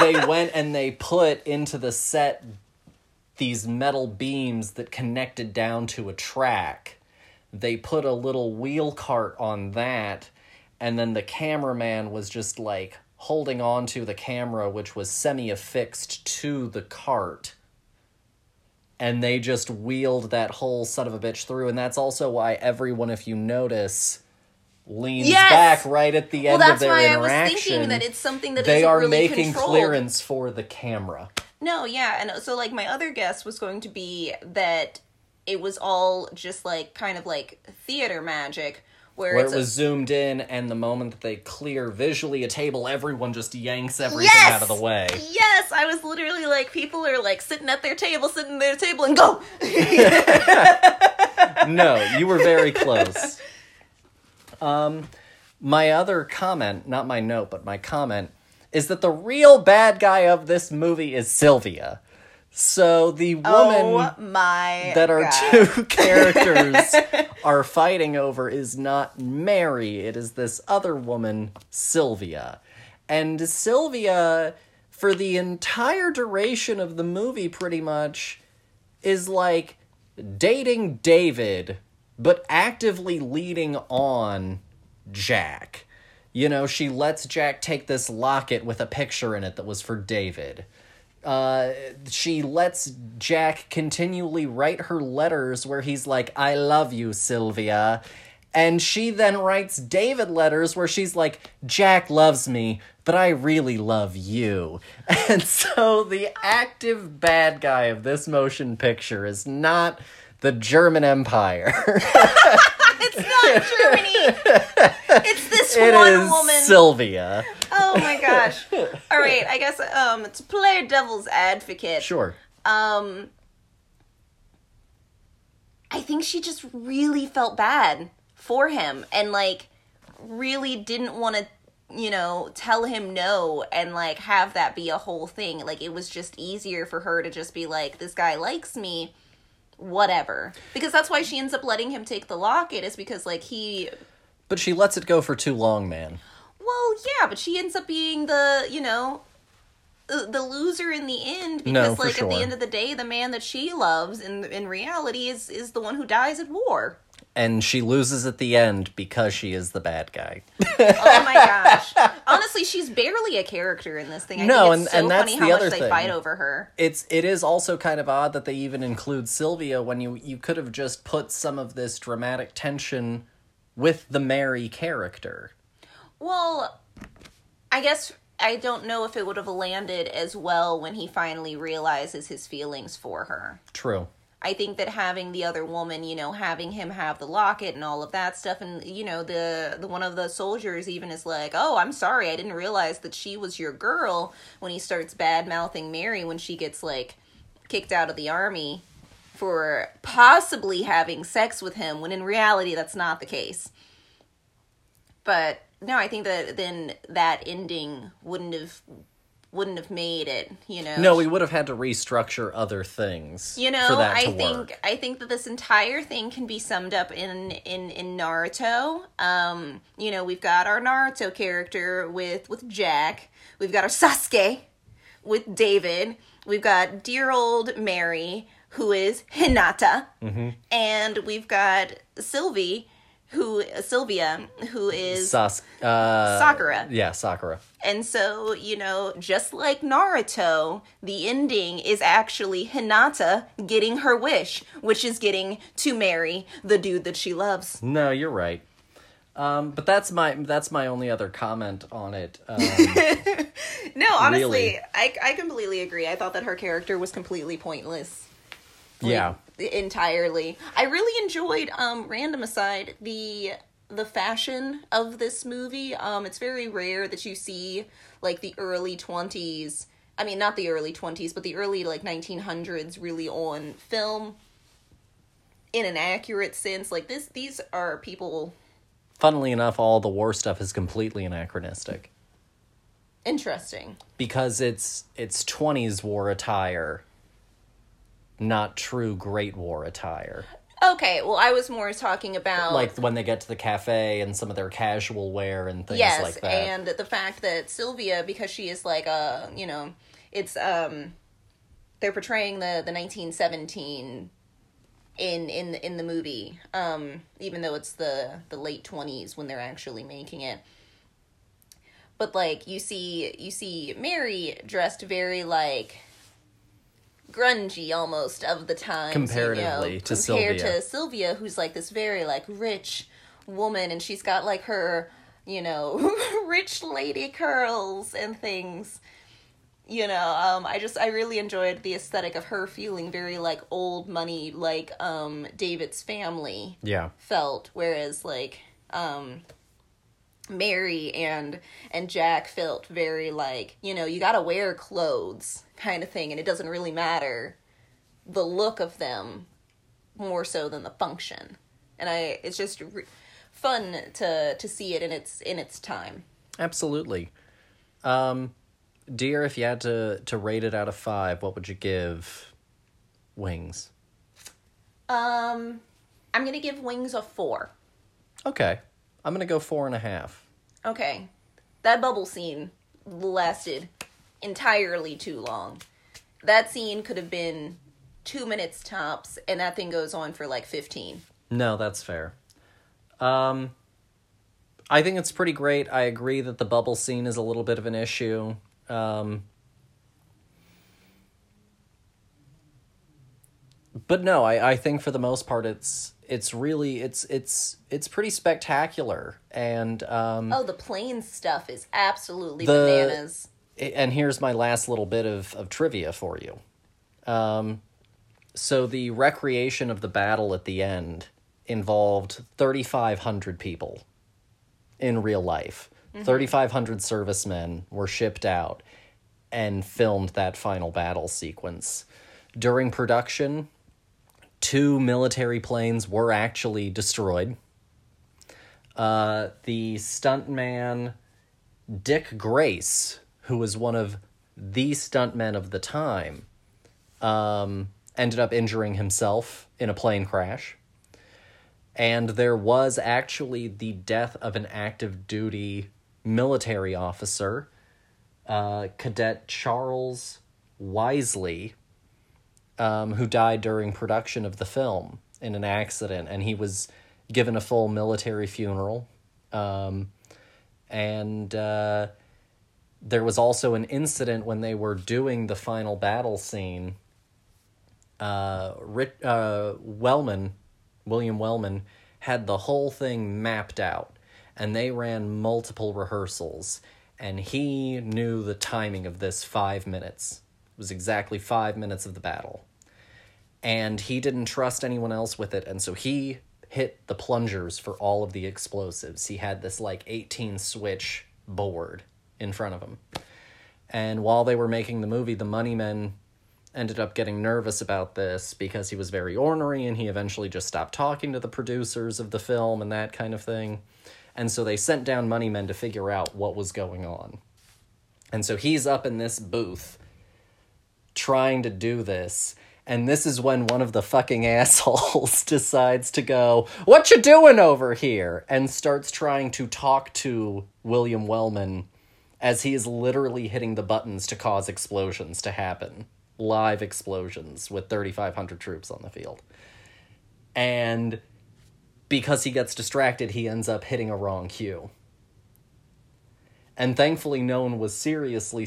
They went and they put into the set these metal beams that connected down to a track. They put a little wheel cart on that, and then the cameraman was just, like, holding on to the camera, which was semi-affixed to the cart. And they just wheeled that whole son of a bitch through, and that's also why everyone, if you notice, leans back right at the end of their interaction. Well, that's why I was thinking that it's something that isn't really controlled. They are making clearance for the camera. No, yeah, and so, like, my other guess was going to be that it was all just, like, kind of, like, theater magic. Where it was zoomed in, and the moment that they clear visually a table, everyone just yanks everything out of the way. Yes! I was literally, like, people are, like, sitting at their table, and go! No, you were very close. My other comment, not my note, but my comment, is that the real bad guy of this movie is Sylvia. So the woman two characters are fighting over is not Mary. It is this other woman, Sylvia. And Sylvia, for the entire duration of the movie, pretty much, is like dating David, but actively leading on Jack. You know, she lets Jack take this locket with a picture in it that was for David. She lets Jack continually write her letters where he's like, I love you, Sylvia. And she then writes David letters where she's like, Jack loves me, but I really love you. And so the active bad guy of this motion picture is not the German Empire. It's not Germany. It's this one woman. It is Sylvia. Oh my gosh. All right, I guess to play devil's advocate. Sure. I think she just really felt bad for him and, like, really didn't want to, you know, tell him no and, like, have that be a whole thing. Like, it was just easier for her to just be like, this guy likes me, whatever. Because that's why she ends up letting him take the locket, is because, like, he... But she lets it go for too long, man. Well, yeah, but she ends up being the, you know, the loser in the end, because at the end of the day, the man that she loves in reality is the one who dies at war. And she loses at the end because she is the bad guy. Oh my gosh. Honestly, she's barely a character in this thing. I think it's so funny how much they fight over her. It is also kind of odd that they even include Sylvia when you could have just put some of this dramatic tension with the Mary character. Well, I guess I don't know if it would have landed as well when he finally realizes his feelings for her. True. I think that having the other woman, having him have the locket and all of that stuff, and, the one of the soldiers even is like, oh, I'm sorry, I didn't realize that she was your girl, when he starts bad-mouthing Mary when she gets, kicked out of the army for possibly having sex with him, when in reality that's not the case. But, no, I think that then that ending wouldn't have made it, No, we would have had to restructure other things. For that to work. I think that this entire thing can be summed up in Naruto. We've got our Naruto character with Jack. We've got our Sasuke with David. We've got dear old Mary, who is Hinata, mm-hmm. and we've got Sylvia, who is Sakura. Yeah, Sakura. And so, just like Naruto, the ending is actually Hinata getting her wish, which is getting to marry the dude that she loves. No, you're right. But that's my only other comment on it. No, honestly, really. I completely agree. I thought that her character was completely pointless. Yeah. Entirely. I really enjoyed, random aside, the fashion of this movie. It's very rare that you see, the early 20s. I mean, not the early 20s, but the early, 1900s really on film in an accurate sense. These are people... Funnily enough, all the war stuff is completely anachronistic. Interesting. Because it's 20s war attire... Not true Great War attire. Okay, well, I was more talking about... when they get to the cafe and some of their casual wear and things like that. Yes, and the fact that Sylvia, because she is they're portraying the 1917 in the movie, even though it's the late 20s when they're actually making it. But, you see Mary dressed very, grungy almost of the time compared to Sylvia, who's this very rich woman, and she's got her rich lady curls and things. I really enjoyed the aesthetic of her feeling very old money, David's family felt, whereas Mary and Jack felt very you gotta wear clothes kind of thing, and it doesn't really matter the look of them more so than the function. And it's just fun to see it in its time. Absolutely. Dear, if you had to rate it out of 5, what would you give Wings? I'm gonna give Wings a 4. Okay. I'm going to go 4.5. Okay. That bubble scene lasted entirely too long. That scene could have been 2 minutes tops, and that thing goes on for 15. No, that's fair. I think it's pretty great. I agree that the bubble scene is a little bit of an issue. But no, I think for the most part it's pretty spectacular, and the plane stuff is absolutely bananas. And here's my last little bit of trivia for you. So the recreation of the battle at the end involved 3,500 people in real life. Mm-hmm. 3,500 servicemen were shipped out and filmed that final battle sequence. During production, 2 military planes were actually destroyed. The stuntman Dick Grace, who was one of the stuntmen of the time, ended up injuring himself in a plane crash. And there was actually the death of an active duty military officer cadet Charles Wisely, who died during production of the film in an accident, and he was given a full military funeral. And there was also an incident when they were doing the final battle scene. William Wellman had the whole thing mapped out, and they ran multiple rehearsals, and he knew the timing of this 5 minutes. It was exactly 5 minutes of the battle. And he didn't trust anyone else with it, and so he hit the plungers for all of the explosives. He had this, 18-switch board in front of him. And while they were making the movie, the money men ended up getting nervous about this because he was very ornery, and he eventually just stopped talking to the producers of the film and that kind of thing. And so they sent down money men to figure out what was going on. And so he's up in this booth trying to do this. And this is when one of the fucking assholes decides to go, "What you doing over here?" And starts trying to talk to William Wellman as he is literally hitting the buttons to cause explosions to happen. Live explosions with 3,500 troops on the field. And because he gets distracted, he ends up hitting a wrong cue. And thankfully, no one was seriously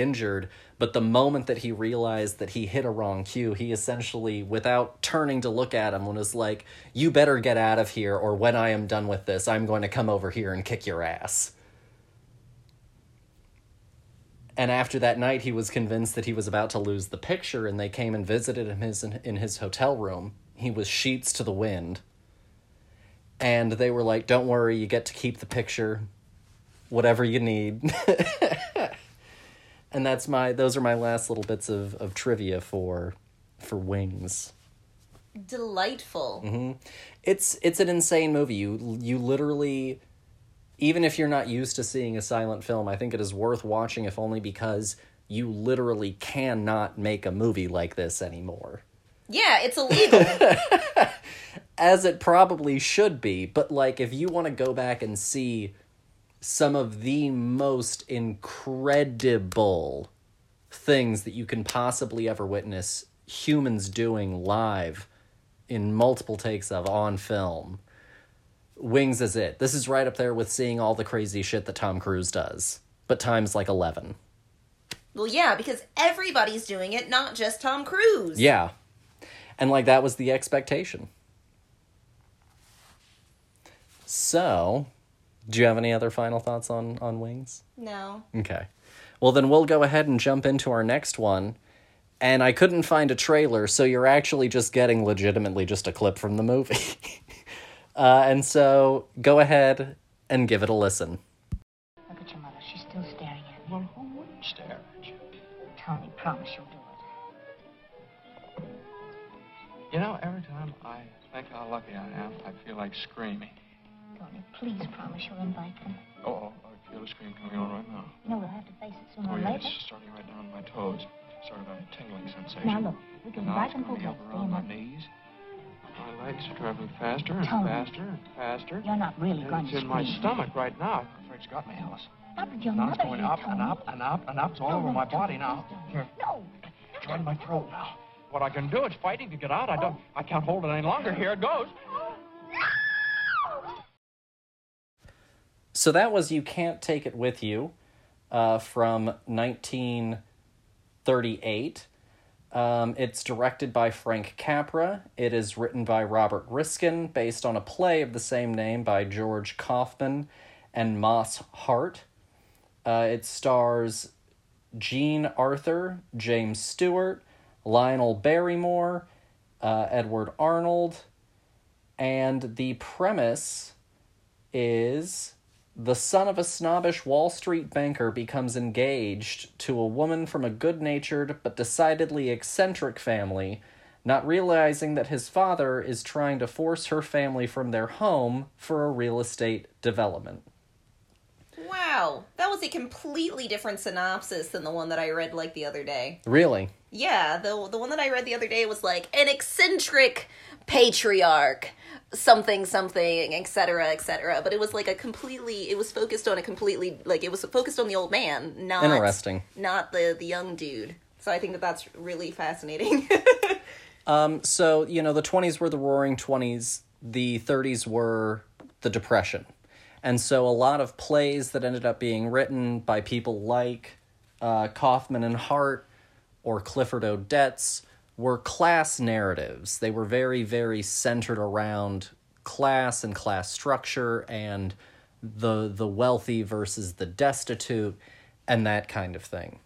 injured, but the moment that he realized that he hit a wrong cue, he essentially, without turning to look at him, was like, "You better get out of here, or when I am done with this, I'm going to come over here and kick your ass." And after that night, he was convinced that he was about to lose the picture, and they came and visited him in his hotel room. He was sheets to the wind. And they were like, "Don't worry, you get to keep the picture, whatever you need." And those are my last little bits of trivia for Wings. Delightful. Mm-hmm. It's an insane movie. You literally... Even if you're not used to seeing a silent film, I think it is worth watching, if only because you literally cannot make a movie like this anymore. Yeah, it's illegal. As it probably should be, but if you want to go back and see some of the most incredible things that you can possibly ever witness humans doing live in multiple takes of on film... Wings is it. This is right up there with seeing all the crazy shit that Tom Cruise does, but times 11. Well, yeah, because everybody's doing it, not just Tom Cruise. Yeah. And that was the expectation. So, do you have any other final thoughts on Wings? No. Okay. Well, then we'll go ahead and jump into our next one. And I couldn't find a trailer, so you're actually just getting legitimately just a clip from the movie. And so, go ahead and give it a listen. Look at your mother. She's still staring at me. Well, who wouldn't stare at you? Tony, promise you'll do it. You know, every time I think how lucky I am, I feel like screaming. Tony, please promise you'll invite them. Oh, I feel a scream coming on right now. You know, we'll have to face it sooner or later. It's starting right down my toes. Sort of a tingling sensation. Now, look. We can ride and hold up around my knees. My legs are traveling faster and faster and faster. You're not really going to scream. It's in my stomach right now. The freak's got me, Alice. But your now mother it's going up and up and up and up. It's all over my body now. Here. No. It's right in my throat now. What I can do is fighting to get out. I can't hold it any longer. Here it goes. So that was You Can't Take It With You from 1938. It's directed by Frank Capra. It is written by Robert Riskin, based on a play of the same name by George Kaufman and Moss Hart. It stars Jean Arthur, James Stewart, Lionel Barrymore, Edward Arnold, and the premise is... The son of a snobbish Wall Street banker becomes engaged to a woman from a good-natured but decidedly eccentric family, not realizing that his father is trying to force her family from their home for a real estate development. Wow, that was a completely different synopsis than the one that I read the other day. Really? Yeah, the one that I read the other day was an eccentric patriarch something, something, etc., etc. But it was like a completely, it was focused on a completely, like, it was focused on the old man, not, interesting, not the young dude. So I think that that's really fascinating. So, you know, the 20s were the Roaring 20s. The 30s were the Depression. And so a lot of plays that ended up being written by people like Kaufman and Hart or Clifford Odets were class narratives. They were very, very centered around class and class structure and the wealthy versus the destitute and that kind of thing.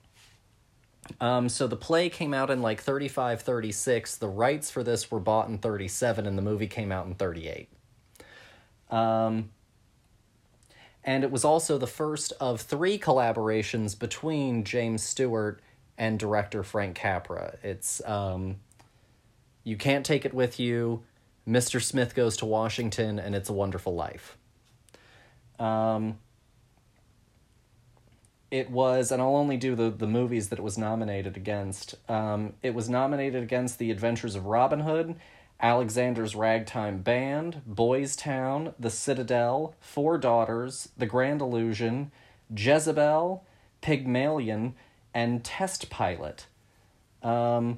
So the play came out in like 35, 36. The rights for this were bought in 37 and the movie came out in 38. And it was also the first of three collaborations between James Stewart and director Frank Capra. It's You Can't Take It With You, Mr. Smith Goes to Washington, and It's a Wonderful Life. It was, and I'll only do the movies that it was nominated against. It was nominated against The Adventures of Robin Hood, Alexander's Ragtime Band, Boys Town, The Citadel, Four Daughters, The Grand Illusion, Jezebel, Pygmalion, and Test Pilot. And,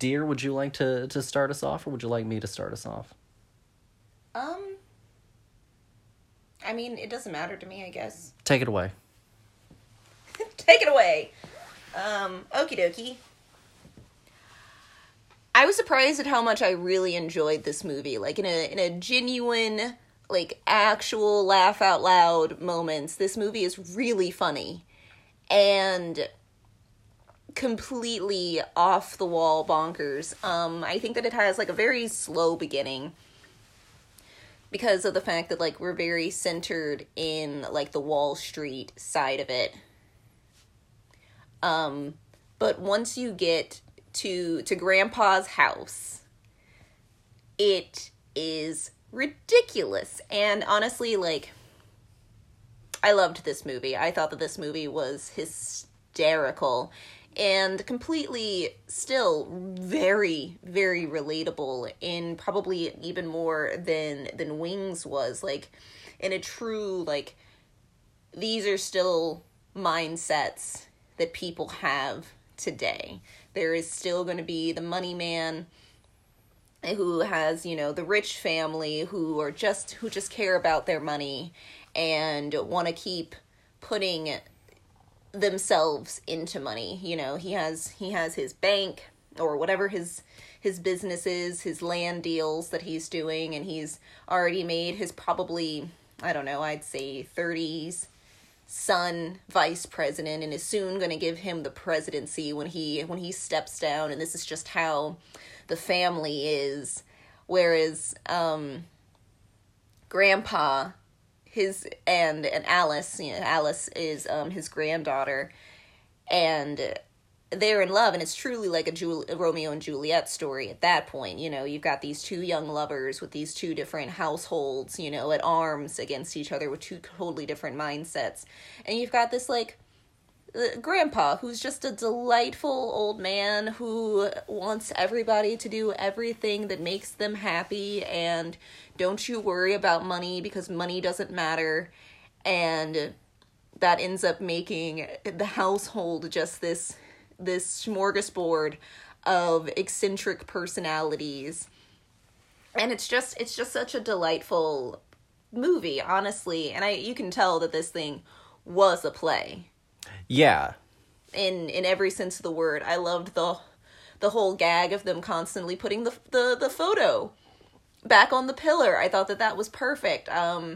dear, would you like to start us off, or would you like me to start us off? I mean, it doesn't matter to me, I guess. Take it away. Take it away! Okie dokie. I was surprised at how much I really enjoyed this movie. Like, in a genuine, like, actual laugh out loud moments, this movie is really funny. And completely off the wall bonkers. I think that it has, like, a very slow beginning. Because of the fact that, like, we're very centered in, like, the Wall Street side of it. But once you get to Grandpa's house, it is ridiculous. And honestly, like, I loved this movie. I thought that this movie was hysterical and completely still very, very relatable, and probably even more than Wings was, like, in a true, like, these are still mindsets that people have today. There is still going to be the money man who has, you know, the rich family who just care about their money and want to keep putting themselves into money. You know, he has his bank or whatever his business is, his land deals that he's doing, and he's already made his probably, I don't know, I'd say 30s son vice president, and is soon going to give him the presidency when he steps down, and this is just how the family is. Whereas Grandpa, his and Alice, you know, Alice is his granddaughter, and they're in love, and it's truly like a Romeo and Juliet story at that point. You know, you've got these two young lovers with these two different households, you know, at arms against each other with two totally different mindsets. And you've got this, like, grandpa who's just a delightful old man who wants everybody to do everything that makes them happy, and don't you worry about money because money doesn't matter. And that ends up making the household just this smorgasbord of eccentric personalities. And it's just such a delightful movie, honestly. And you can tell that this thing was a play. Yeah. In every sense of the word. I loved the whole gag of them constantly putting the photo back on the pillar. I thought that was perfect.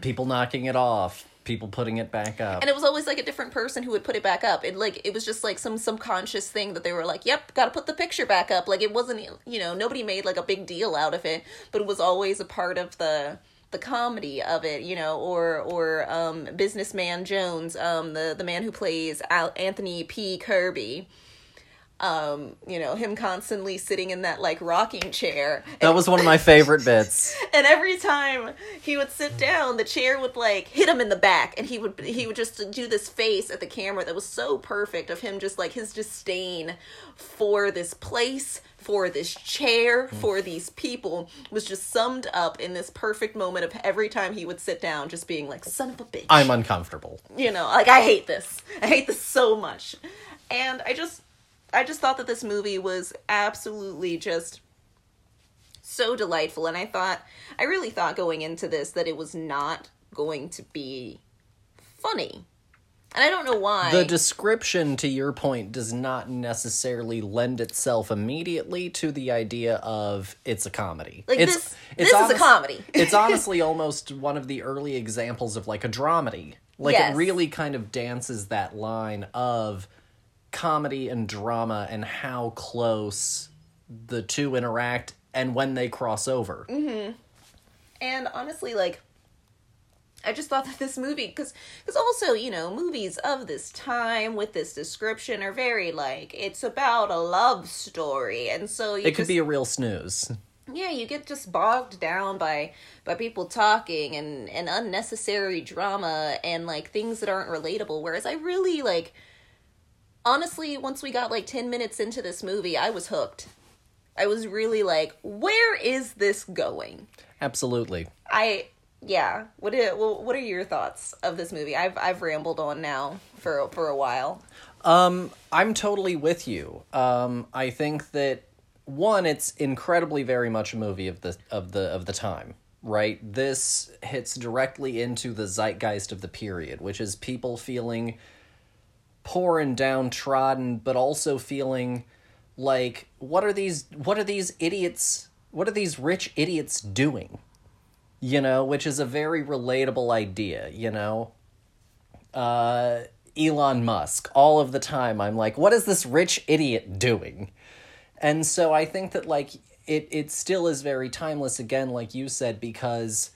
People knocking it off. People putting it back up. And it was always, like, a different person who would put it back up. It was just, like, some subconscious thing that they were like, yep, gotta put the picture back up. Like, it wasn't, you know, nobody made, like, a big deal out of it, but it was always a part of the comedy of it, you know, or Businessman Jones, the man who plays Anthony P. Kirby. You know, him constantly sitting in that, like, rocking chair. That was one of my favorite bits. And every time he would sit down, the chair would, like, hit him in the back, and he would just do this face at the camera that was so perfect of him just, like, his disdain for this place, for this chair, for these people, was just summed up in this perfect moment of every time he would sit down just being like, son of a bitch. I'm uncomfortable. You know, like, I hate this. I hate this so much. And I just thought that this movie was absolutely just so delightful. And I really thought going into this that it was not going to be funny. And I don't know why. The description, to your point, does not necessarily lend itself immediately to the idea of it's a comedy. Like, this is a comedy. It's honestly almost one of the early examples of, like, a dramedy. Like, yes. It really kind of dances that line of comedy and drama and how close the two interact and when they cross over. Mm-hmm. And honestly, like, I just thought that this movie, because also, you know, movies of this time with this description are very, like, it's about a love story, and so it could be a real snooze. Yeah, you get just bogged down by people talking and unnecessary drama and, like, things that aren't relatable, whereas I really, like, honestly, once we got, like, 10 minutes into this movie, I was hooked. I was really like, where is this going? Absolutely. Yeah. What are your thoughts of this movie? I've rambled on now for a while. I'm totally with you. I think that, one, it's incredibly very much a movie of the time, right? This hits directly into the zeitgeist of the period, which is people feeling poor and downtrodden, but also feeling like, what are these rich idiots doing? You know, which is a very relatable idea, you know? Elon Musk, all of the time, I'm like, what is this rich idiot doing? And so I think that, like, it still is very timeless, again, like you said, because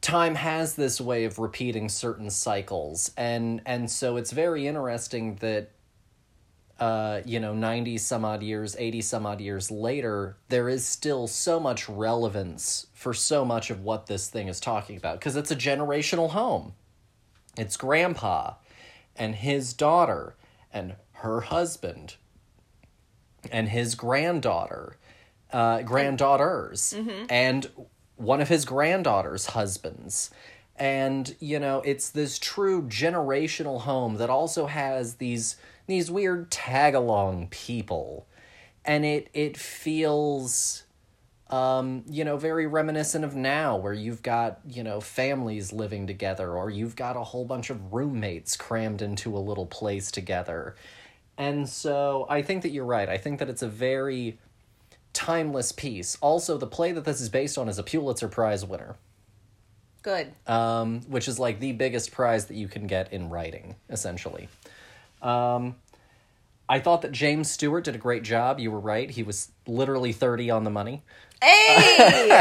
time has this way of repeating certain cycles. And so it's very interesting that, 80 some odd years later, there is still so much relevance for so much of what this thing is talking about. Because it's a generational home. It's grandpa and his daughter and her husband and his granddaughters, mm-hmm. and one of his granddaughters' husbands. And, you know, it's this true generational home that also has these weird tag-along people. And it feels, very reminiscent of now, where you've got, you know, families living together, or you've got a whole bunch of roommates crammed into a little place together. And so I think that you're right. I think that it's a very timeless piece. Also, the play that this is based on is a Pulitzer Prize winner. Good. Which is, like, the biggest prize that you can get in writing, essentially. I thought that James Stewart did a great job. You were right. He was literally 30 on the money. Hey!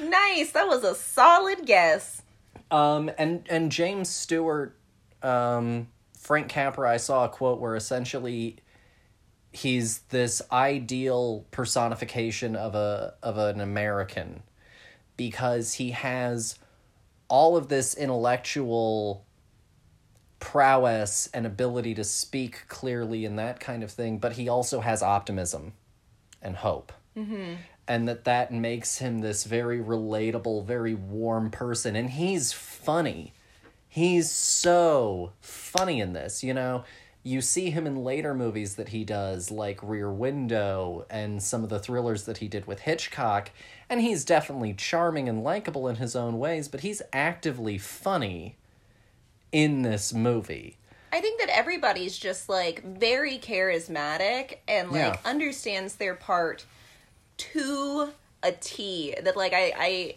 Nice. That was a solid guess. And James Stewart, Frank Capra, I saw a quote where essentially he's this ideal personification of an American, because he has all of this intellectual prowess and ability to speak clearly and that kind of thing, but he also has optimism and hope. Mm-hmm. And that makes him this very relatable, very warm person. And he's funny. He's so funny in this, you know? You see him in later movies that he does, like Rear Window and some of the thrillers that he did with Hitchcock, and he's definitely charming and likable in his own ways, but he's actively funny in this movie. I think that everybody's just, like, very charismatic and, like, yeah. understands their part to a T. That, like, I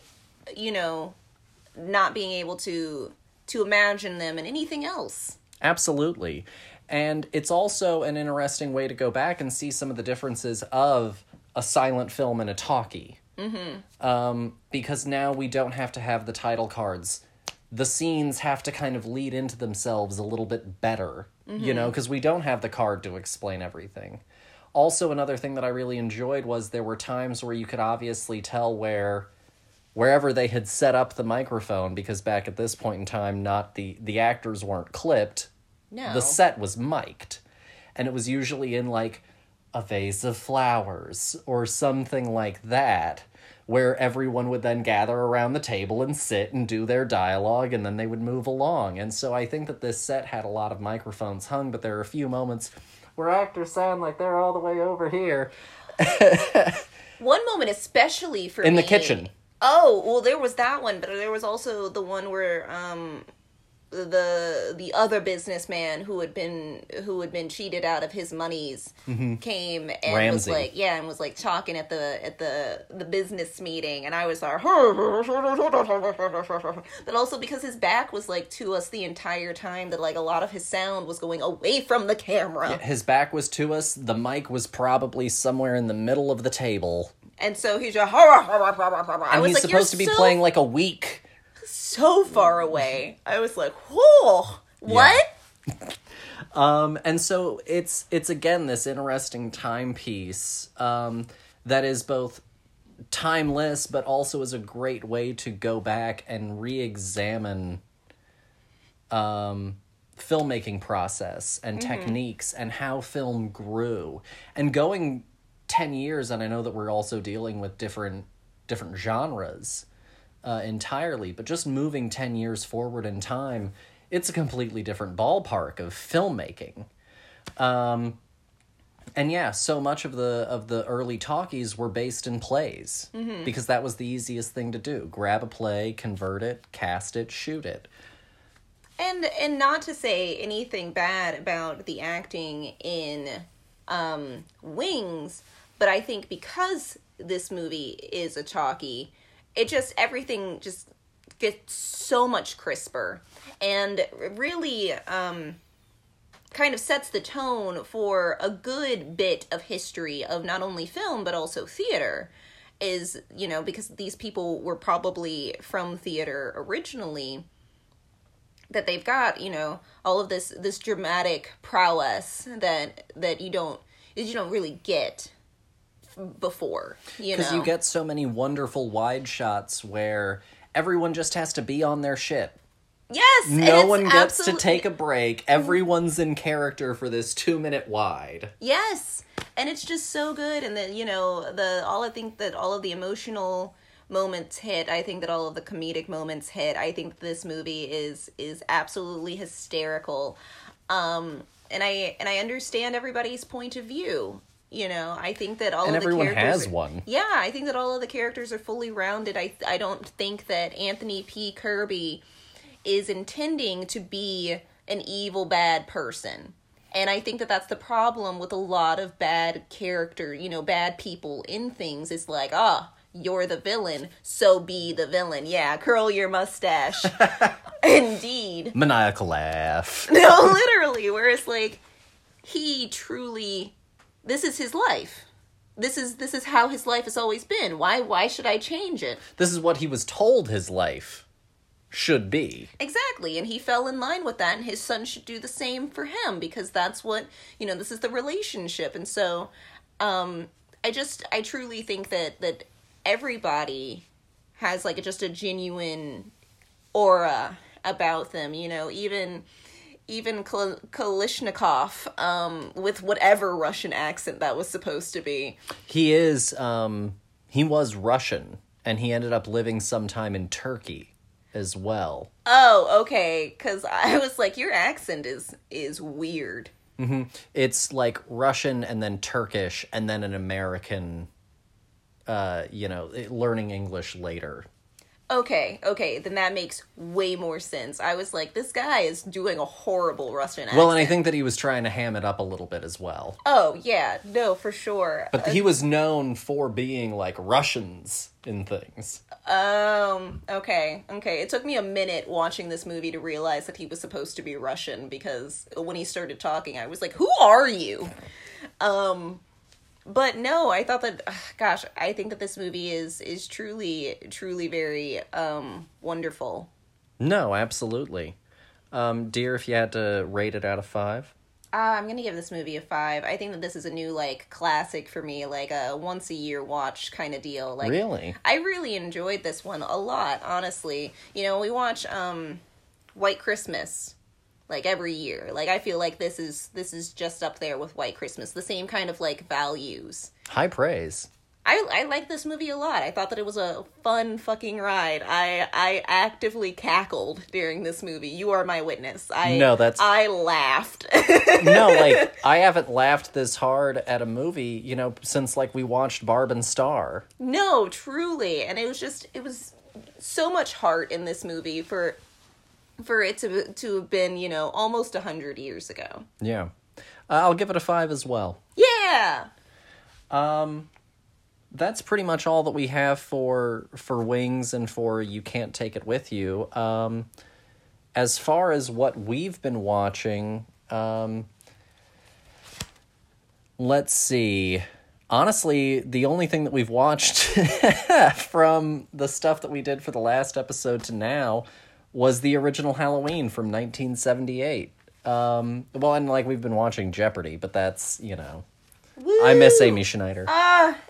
not being able to imagine them in anything else. Absolutely. And it's also an interesting way to go back and see some of the differences of a silent film and a talkie. Mm-hmm. Because now we don't have to have the title cards. The scenes have to kind of lead into themselves a little bit better, mm-hmm. you know, because we don't have the card to explain everything. Also, another thing that I really enjoyed was there were times where you could obviously tell wherever they had set up the microphone, because back at this point in time, not the actors weren't clipped. No. The set was mic'd. And it was usually in, like, a vase of flowers or something like that, where everyone would then gather around the table and sit and do their dialogue, and then they would move along. And so I think that this set had a lot of microphones hung, but there are a few moments where actors sound like they're all the way over here. One moment especially for me. In the kitchen. Oh, well, there was that one, but there was also the one where the other businessman who had been cheated out of his monies came and Ramsey. Was like, yeah, and was like talking at the business meeting, and I was like, but also because his back was like to us the entire time, that like a lot of his sound was going away from the camera. Yeah, his back was to us. The mic was probably somewhere in the middle of the table, and so he's like, and he's like, supposed to be playing like a week. So far away. I was like, whoa, what? Yeah. And so it's again this interesting timepiece that is both timeless, but also is a great way to go back and re-examine filmmaking process and techniques and how film grew. And going 10 years, and I know that we're also dealing with different genres, entirely, but just moving 10 years forward in time, it's a completely different ballpark of filmmaking. And yeah, so much of the early talkies were based in plays because that was the easiest thing to do. Grab a play, convert it, cast it, shoot it. And not to say anything bad about the acting in Wings, but I think because this movie is a talkie, it just, everything just gets so much crisper and really kind of sets the tone for a good bit of history of not only film but also theater, is, you know, because these people were probably from theater originally, that they've got, you know, all of this dramatic prowess that you don't really get before, you know, because you get so many wonderful wide shots where everyone just has to be on their shit. Yes, no one gets to take a break. Everyone's in character for this 2-minute wide. Yes, and it's just so good. And then, you know, I think that all of the emotional moments hit. I think that all of the comedic moments hit. I think this movie is absolutely hysterical, and I understand everybody's point of view. You know, I think that all of the characters... And everyone has one. Yeah, I think that all of the characters are fully rounded. I don't think that Anthony P. Kirby is intending to be an evil, bad person. And I think that that's the problem with a lot of bad character, you know, bad people in things. It's like, you're the villain, so be the villain. Yeah, curl your mustache. Indeed. Maniacal laugh. No, literally. Whereas, like, he truly... This is his life. This is how his life has always been. Why should I change it? This is what he was told his life should be. Exactly, and he fell in line with that, and his son should do the same for him, because that's what, you know, this is the relationship. And so I truly think that everybody has like just a genuine aura about them, you know, even Kalishnikov, with whatever Russian accent that was supposed to be. He was Russian, and he ended up living sometime in Turkey as well. Oh, okay, because I was like, your accent is weird. Mm-hmm. It's like Russian and then Turkish and then an American, learning English later. Okay, then that makes way more sense. I was like, this guy is doing a horrible Russian accent. Well, and I think that he was trying to ham it up a little bit as well. Oh, yeah, no, for sure. But he was known for being, like, Russians in things. Okay. It took me a minute watching this movie to realize that he was supposed to be Russian, because when he started talking, I was like, who are you? But no, I thought that, gosh, I think that this movie is truly, truly very wonderful. No, absolutely. Dear, if you had to rate it out of 5? I'm going to give this movie a 5. I think that this is a new, like, classic for me, like a once-a-year watch kind of deal. Like, really? I really enjoyed this one a lot, honestly. You know, we watch White Christmas like every year. Like, I feel like this is just up there with White Christmas. The same kind of like values. High praise. I like this movie a lot. I thought that it was a fun fucking ride. I actively cackled during this movie. You are my witness. I laughed. No, like, I haven't laughed this hard at a movie, you know, since like we watched Barb and Star. No, truly. And it was so much heart in this movie for it to have been, you know, almost 100 years ago. Yeah. I'll give it a 5 as well. Yeah. That's pretty much all that we have for Wings and for You Can't Take It With You. As far as what we've been watching, let's see. Honestly, the only thing that we've watched from the stuff that we did for the last episode to now was the original Halloween from 1978. Well, and like we've been watching Jeopardy, but that's, you know... Woo! I miss Amy Schneider.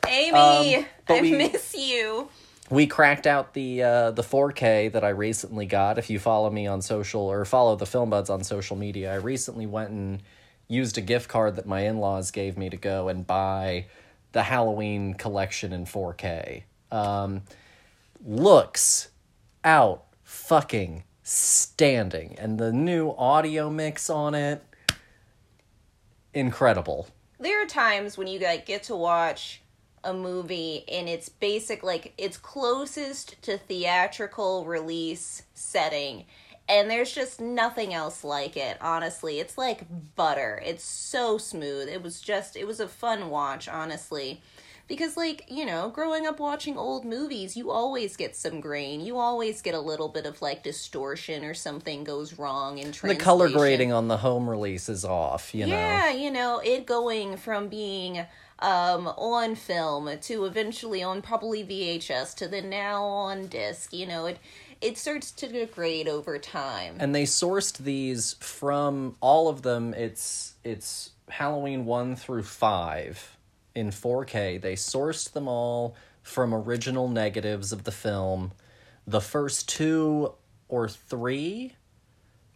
Amy, I miss you. We cracked out the 4K that I recently got. If you follow me on social, or follow the Film Buds on social media, I recently went and used a gift card that my in-laws gave me to go and buy the Halloween collection in 4K. Looks out fucking standing. And the new audio mix on it, incredible. There are times when you like get to watch a movie in its basic, like its closest to theatrical release setting, and there's just nothing else like it. Honestly, it's like butter. It's so smooth. It was a fun watch, honestly, because like, you know, growing up watching old movies, you always get some grain. You always get a little bit of like distortion or something goes wrong in translation. The color grading on the home release is off, you know. Yeah, you know, it going from being on film to eventually on probably VHS to then now on disc, you know, it starts to degrade over time. And they sourced these from all of them. It's Halloween 1 through 5. In 4K, they sourced them all from original negatives of the film. The first 2 or 3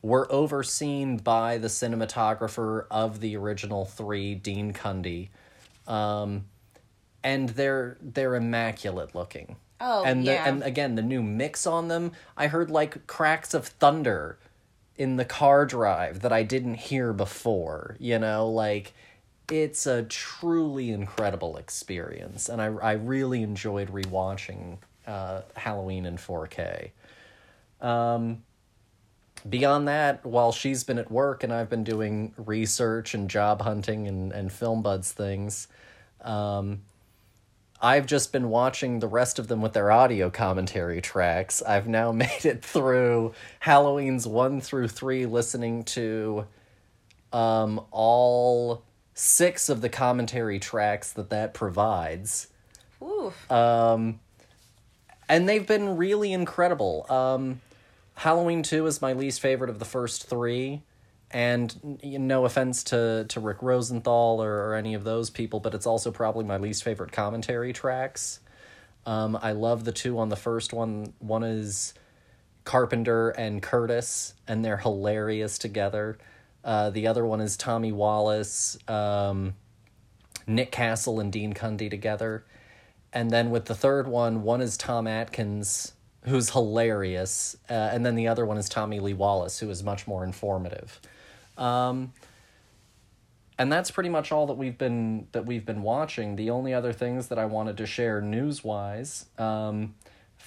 were overseen by the cinematographer of the original 3, Dean Cundey. And they're immaculate looking. Oh, and yeah. And again, the new mix on them, I heard like cracks of thunder in the car drive that I didn't hear before, you know, like... It's a truly incredible experience, and I really enjoyed rewatching Halloween in 4K. Beyond that, while she's been at work and I've been doing research and job hunting and Film Buds things, I've just been watching the rest of them with their audio commentary tracks. I've now made it through Halloween's 1 through 3, listening to all... 6 of the commentary tracks that provides. Oof. And they've been really incredible. Halloween 2 is my least favorite of the first 3, and no offense to Rick Rosenthal or any of those people, but it's also probably my least favorite commentary tracks. I love the 2 on the first one. One is Carpenter and Curtis, and they're hilarious together. The other one is Tommy Wallace, Nick Castle, and Dean Cundey together. And then with the third one is Tom Atkins, who's hilarious. And then the other one is Tommy Lee Wallace, who is much more informative. And that's pretty much all that we've been watching. The only other things that I wanted to share news-wise,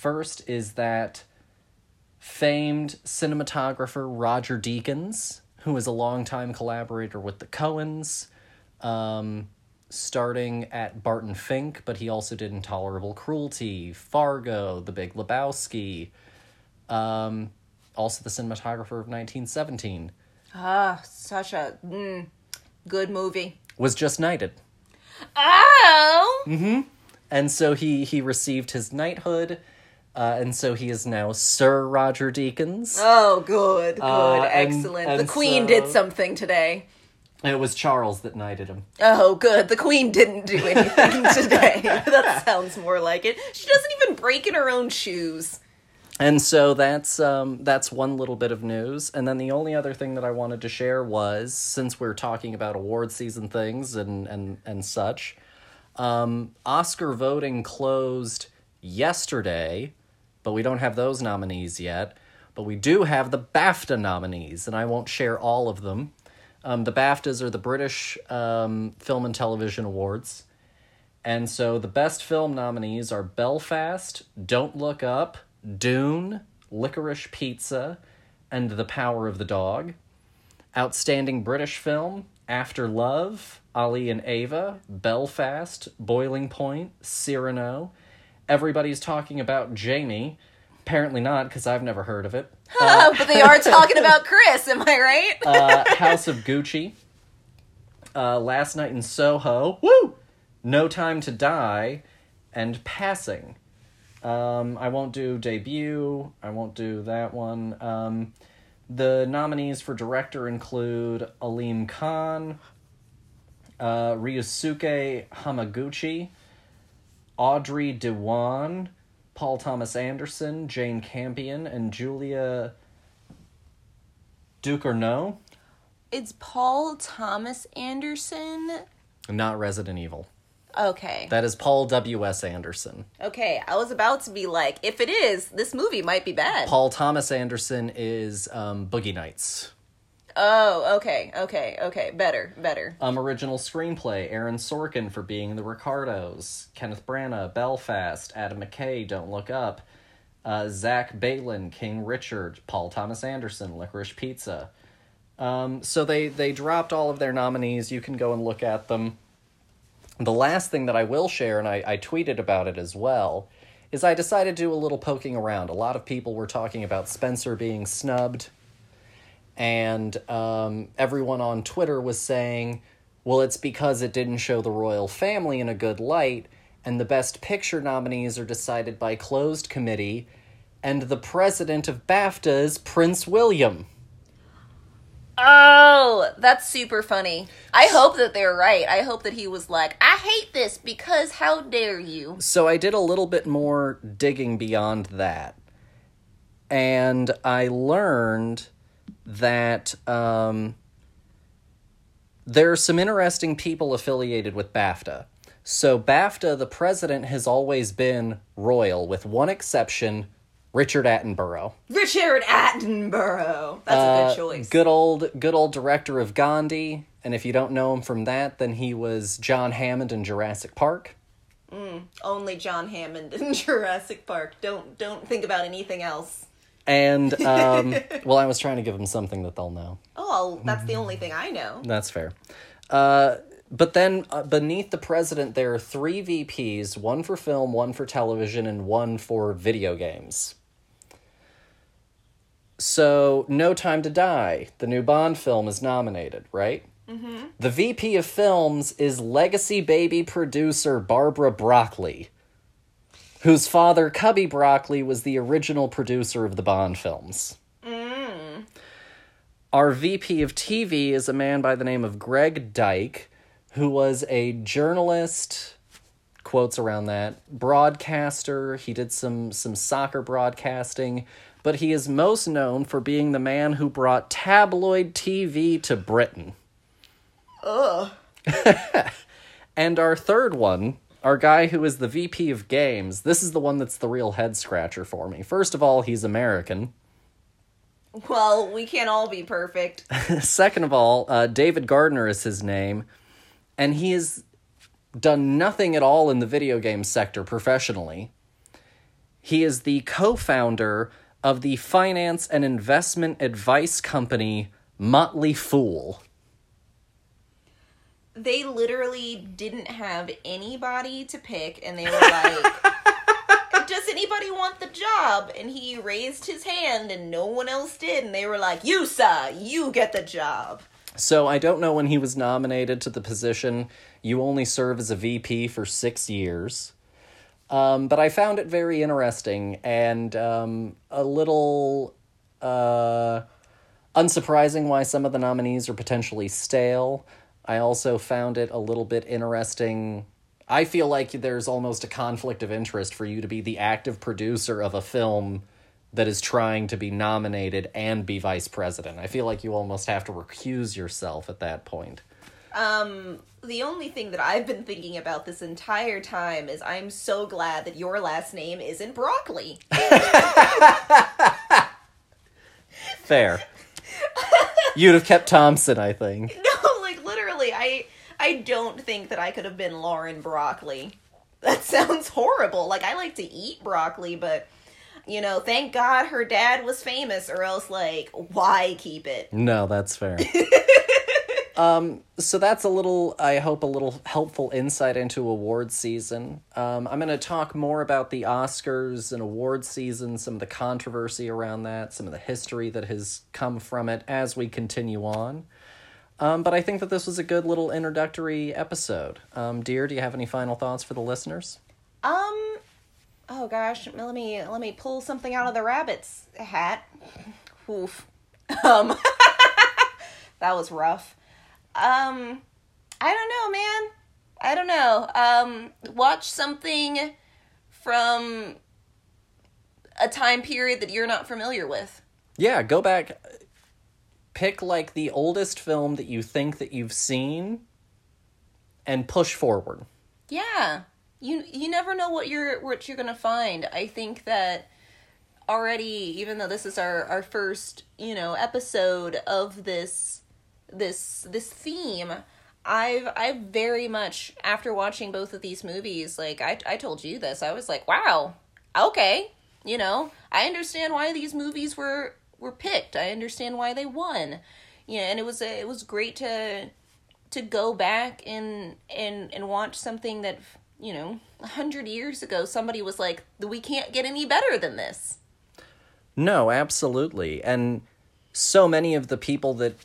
first is that famed cinematographer Roger Deakins, who is a longtime collaborator with the Coens, starting at Barton Fink, but he also did Intolerable Cruelty, Fargo, The Big Lebowski, also the cinematographer of 1917. Ah, such a good movie. Was just knighted. Oh! Mm-hmm. And so he received his knighthood, and so he is now Sir Roger Deakins. Oh, good, excellent. And the Queen did something today. It was Charles that knighted him. Oh, good. The Queen didn't do anything today. That sounds more like it. She doesn't even break in her own shoes. And so that's one little bit of news. And then the only other thing that I wanted to share was, since we're talking about award season things and such, Oscar voting closed yesterday, but we don't have those nominees yet. But we do have the BAFTA nominees, and I won't share all of them. The BAFTAs are the British Film and Television Awards. And so the best film nominees are Belfast, Don't Look Up, Dune, Licorice Pizza, and The Power of the Dog. Outstanding British Film, After Love, Ali and Ava, Belfast, Boiling Point, Cyrano. Everybody's talking about Jamie. Apparently not, because I've never heard of it. But they are talking about Chris, am I right? House of Gucci. Last Night in Soho. Woo! No Time to Die. And Passing. I won't do debut. I won't do that one. The nominees for director include Aleem Khan, Ryosuke Hamaguchi, Audrey Dewan, Paul Thomas Anderson, Jane Campion, and Julia Ducournau. It's Paul Thomas Anderson? Not Resident Evil. Okay. That is Paul W.S. Anderson. Okay, I was about to be like, if it is, this movie might be bad. Paul Thomas Anderson is Boogie Nights. Oh, okay. Better. Original screenplay, Aaron Sorkin for Being the Ricardos, Kenneth Branagh, Belfast, Adam McKay, Don't Look Up, Zach Baylin, King Richard, Paul Thomas Anderson, Licorice Pizza. So they dropped all of their nominees. You can go and look at them. The last thing that I will share, and I tweeted about it as well, is I decided to do a little poking around. A lot of people were talking about Spencer being snubbed, and everyone on Twitter was saying, well, it's because it didn't show the royal family in a good light, and the Best Picture nominees are decided by closed committee, and the president of BAFTA is Prince William. Oh, that's super funny. I hope that they're right. I hope that he was like, I hate this because how dare you. So I did a little bit more digging beyond that. And I learned that there are some interesting people affiliated with BAFTA. So BAFTA, the president, has always been royal, with one exception, Richard Attenborough. That's a good choice. Good old director of Gandhi. And if you don't know him from that, then he was John Hammond in Jurassic Park. Only John Hammond in Jurassic Park. Don't think about anything else. And, well, I was trying to give them something that they'll know. Oh, that's the only thing I know. That's fair. But then beneath the president, there are three VPs, one for film, one for television, and one for video games. So, No Time to Die, the new Bond film, is nominated, right? Mm-hmm. The VP of films is legacy baby producer Barbara Broccoli, whose father, Cubby Broccoli, was the original producer of the Bond films. Mm. Our VP of TV is a man by the name of Greg Dyke, who was a journalist, quotes around that, broadcaster. He did some soccer broadcasting, but he is most known for being the man who brought tabloid TV to Britain. Ugh. And our third one, our guy who is the VP of games, this is the one that's the real head-scratcher for me. First of all, he's American. Well, we can't all be perfect. Second of all, David Gardner is his name, and he has done nothing at all in the video game sector professionally. He is the co-founder of the finance and investment advice company Motley Fool. They literally didn't have anybody to pick, and they were like, does anybody want the job? And he raised his hand, and no one else did, and they were like, you, sir, you get the job. So I don't know when he was nominated to the position. You only serve as a VP for 6 years. But I found it very interesting, and a little unsurprising why some of the nominees are potentially stale. I also found it a little bit interesting. I feel like there's almost a conflict of interest for you to be the active producer of a film that is trying to be nominated and be vice president. I feel like you almost have to recuse yourself at that point. The only thing that I've been thinking about this entire time is I'm so glad that your last name isn't Broccoli. Fair. You'd have kept Thompson, I think. No, like, literally, I don't think that I could have been Lauren Broccoli. That sounds horrible. Like, I like to eat broccoli, but, you know, thank God her dad was famous, or else, like, why keep it? No, that's fair. So that's a little, I hope, a little helpful insight into award season. I'm going to talk more about the Oscars and award season, some of the controversy around that, some of the history that has come from it as we continue on. But I think that this was a good little introductory episode. Dear, do you have any final thoughts for the listeners? Oh gosh, let me pull something out of the rabbit's hat. Oof. That was rough. I don't know, man. I don't know. Watch something from a time period that you're not familiar with. Yeah, go back. Pick, like, the oldest film that you think that you've seen and push forward. Yeah. You never know what you're going to find. I think that already, even though this is our first, you know, episode of this theme, I've very much, after watching both of these movies, like, I told you this, I was like, wow, okay, you know, I understand why these movies were picked. I understand why they won. Yeah, and it was great to go back and watch something that, you know, 100 years ago somebody was like, we can't get any better than this. No, absolutely. And so many of the people that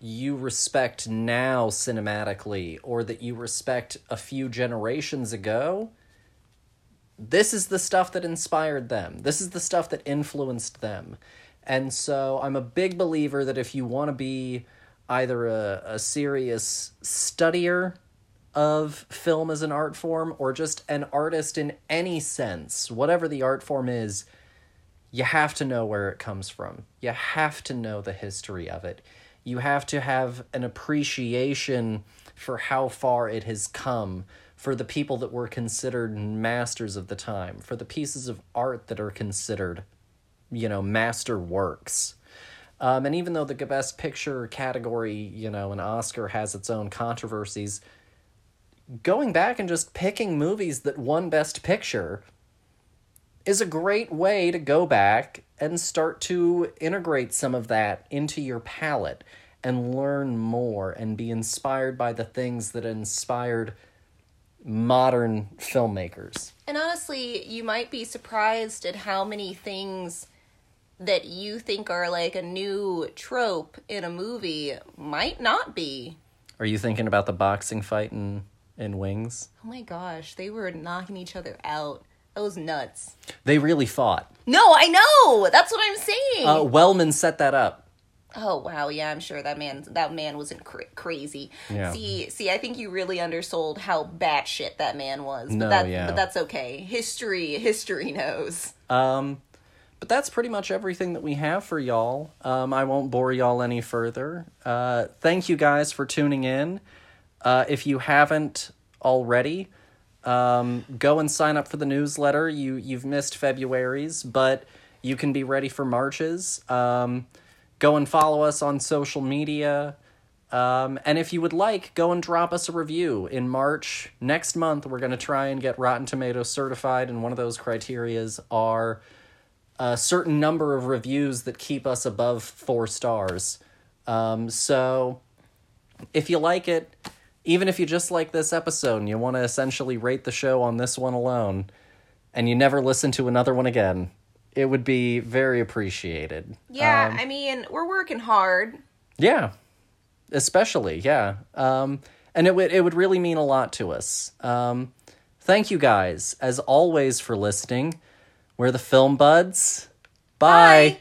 you respect now cinematically, or that you respect a few generations ago, this is the stuff that inspired them. This is the stuff that influenced them. And so I'm a big believer that if you want to be either a serious studier of film as an art form, or just an artist in any sense, whatever the art form is, you have to know where it comes from. You have to know the history of it. You have to have an appreciation for how far it has come, for the people that were considered masters of the time, for the pieces of art that are considered, you know, master works. And even though the Best Picture category, you know, an Oscar has its own controversies, going back and just picking movies that won Best Picture is a great way to go back and start to integrate some of that into your palette and learn more and be inspired by the things that inspired modern filmmakers. And honestly, you might be surprised at how many things that you think are like a new trope in a movie might not be. Are you thinking about the boxing fight in Wings? Oh my gosh, they were knocking each other out. That was nuts. They really fought. No, I know. That's what I'm saying. Wellman set that up. Oh, wow. Yeah, I'm sure that man wasn't crazy. Yeah. See, I think you really undersold how batshit that man was. But but that's okay. History knows. But that's pretty much everything that we have for y'all. I won't bore y'all any further. Thank you guys for tuning in. If you haven't already, go and sign up for the newsletter. You've missed February's, but you can be ready for March's. Go and follow us on social media. And if you would like, go and drop us a review. In March, next month, we're going to try and get Rotten Tomatoes certified, and one of those criterias are a certain number of reviews that keep us above 4 stars. So if you like it, even if you just like this episode and you want to essentially rate the show on this one alone, and you never listen to another one again, it would be very appreciated. Yeah, I mean, we're working hard. Yeah, especially, yeah. And it would really mean a lot to us. Thank you guys, as always, for listening. We're the Film Buds. Bye.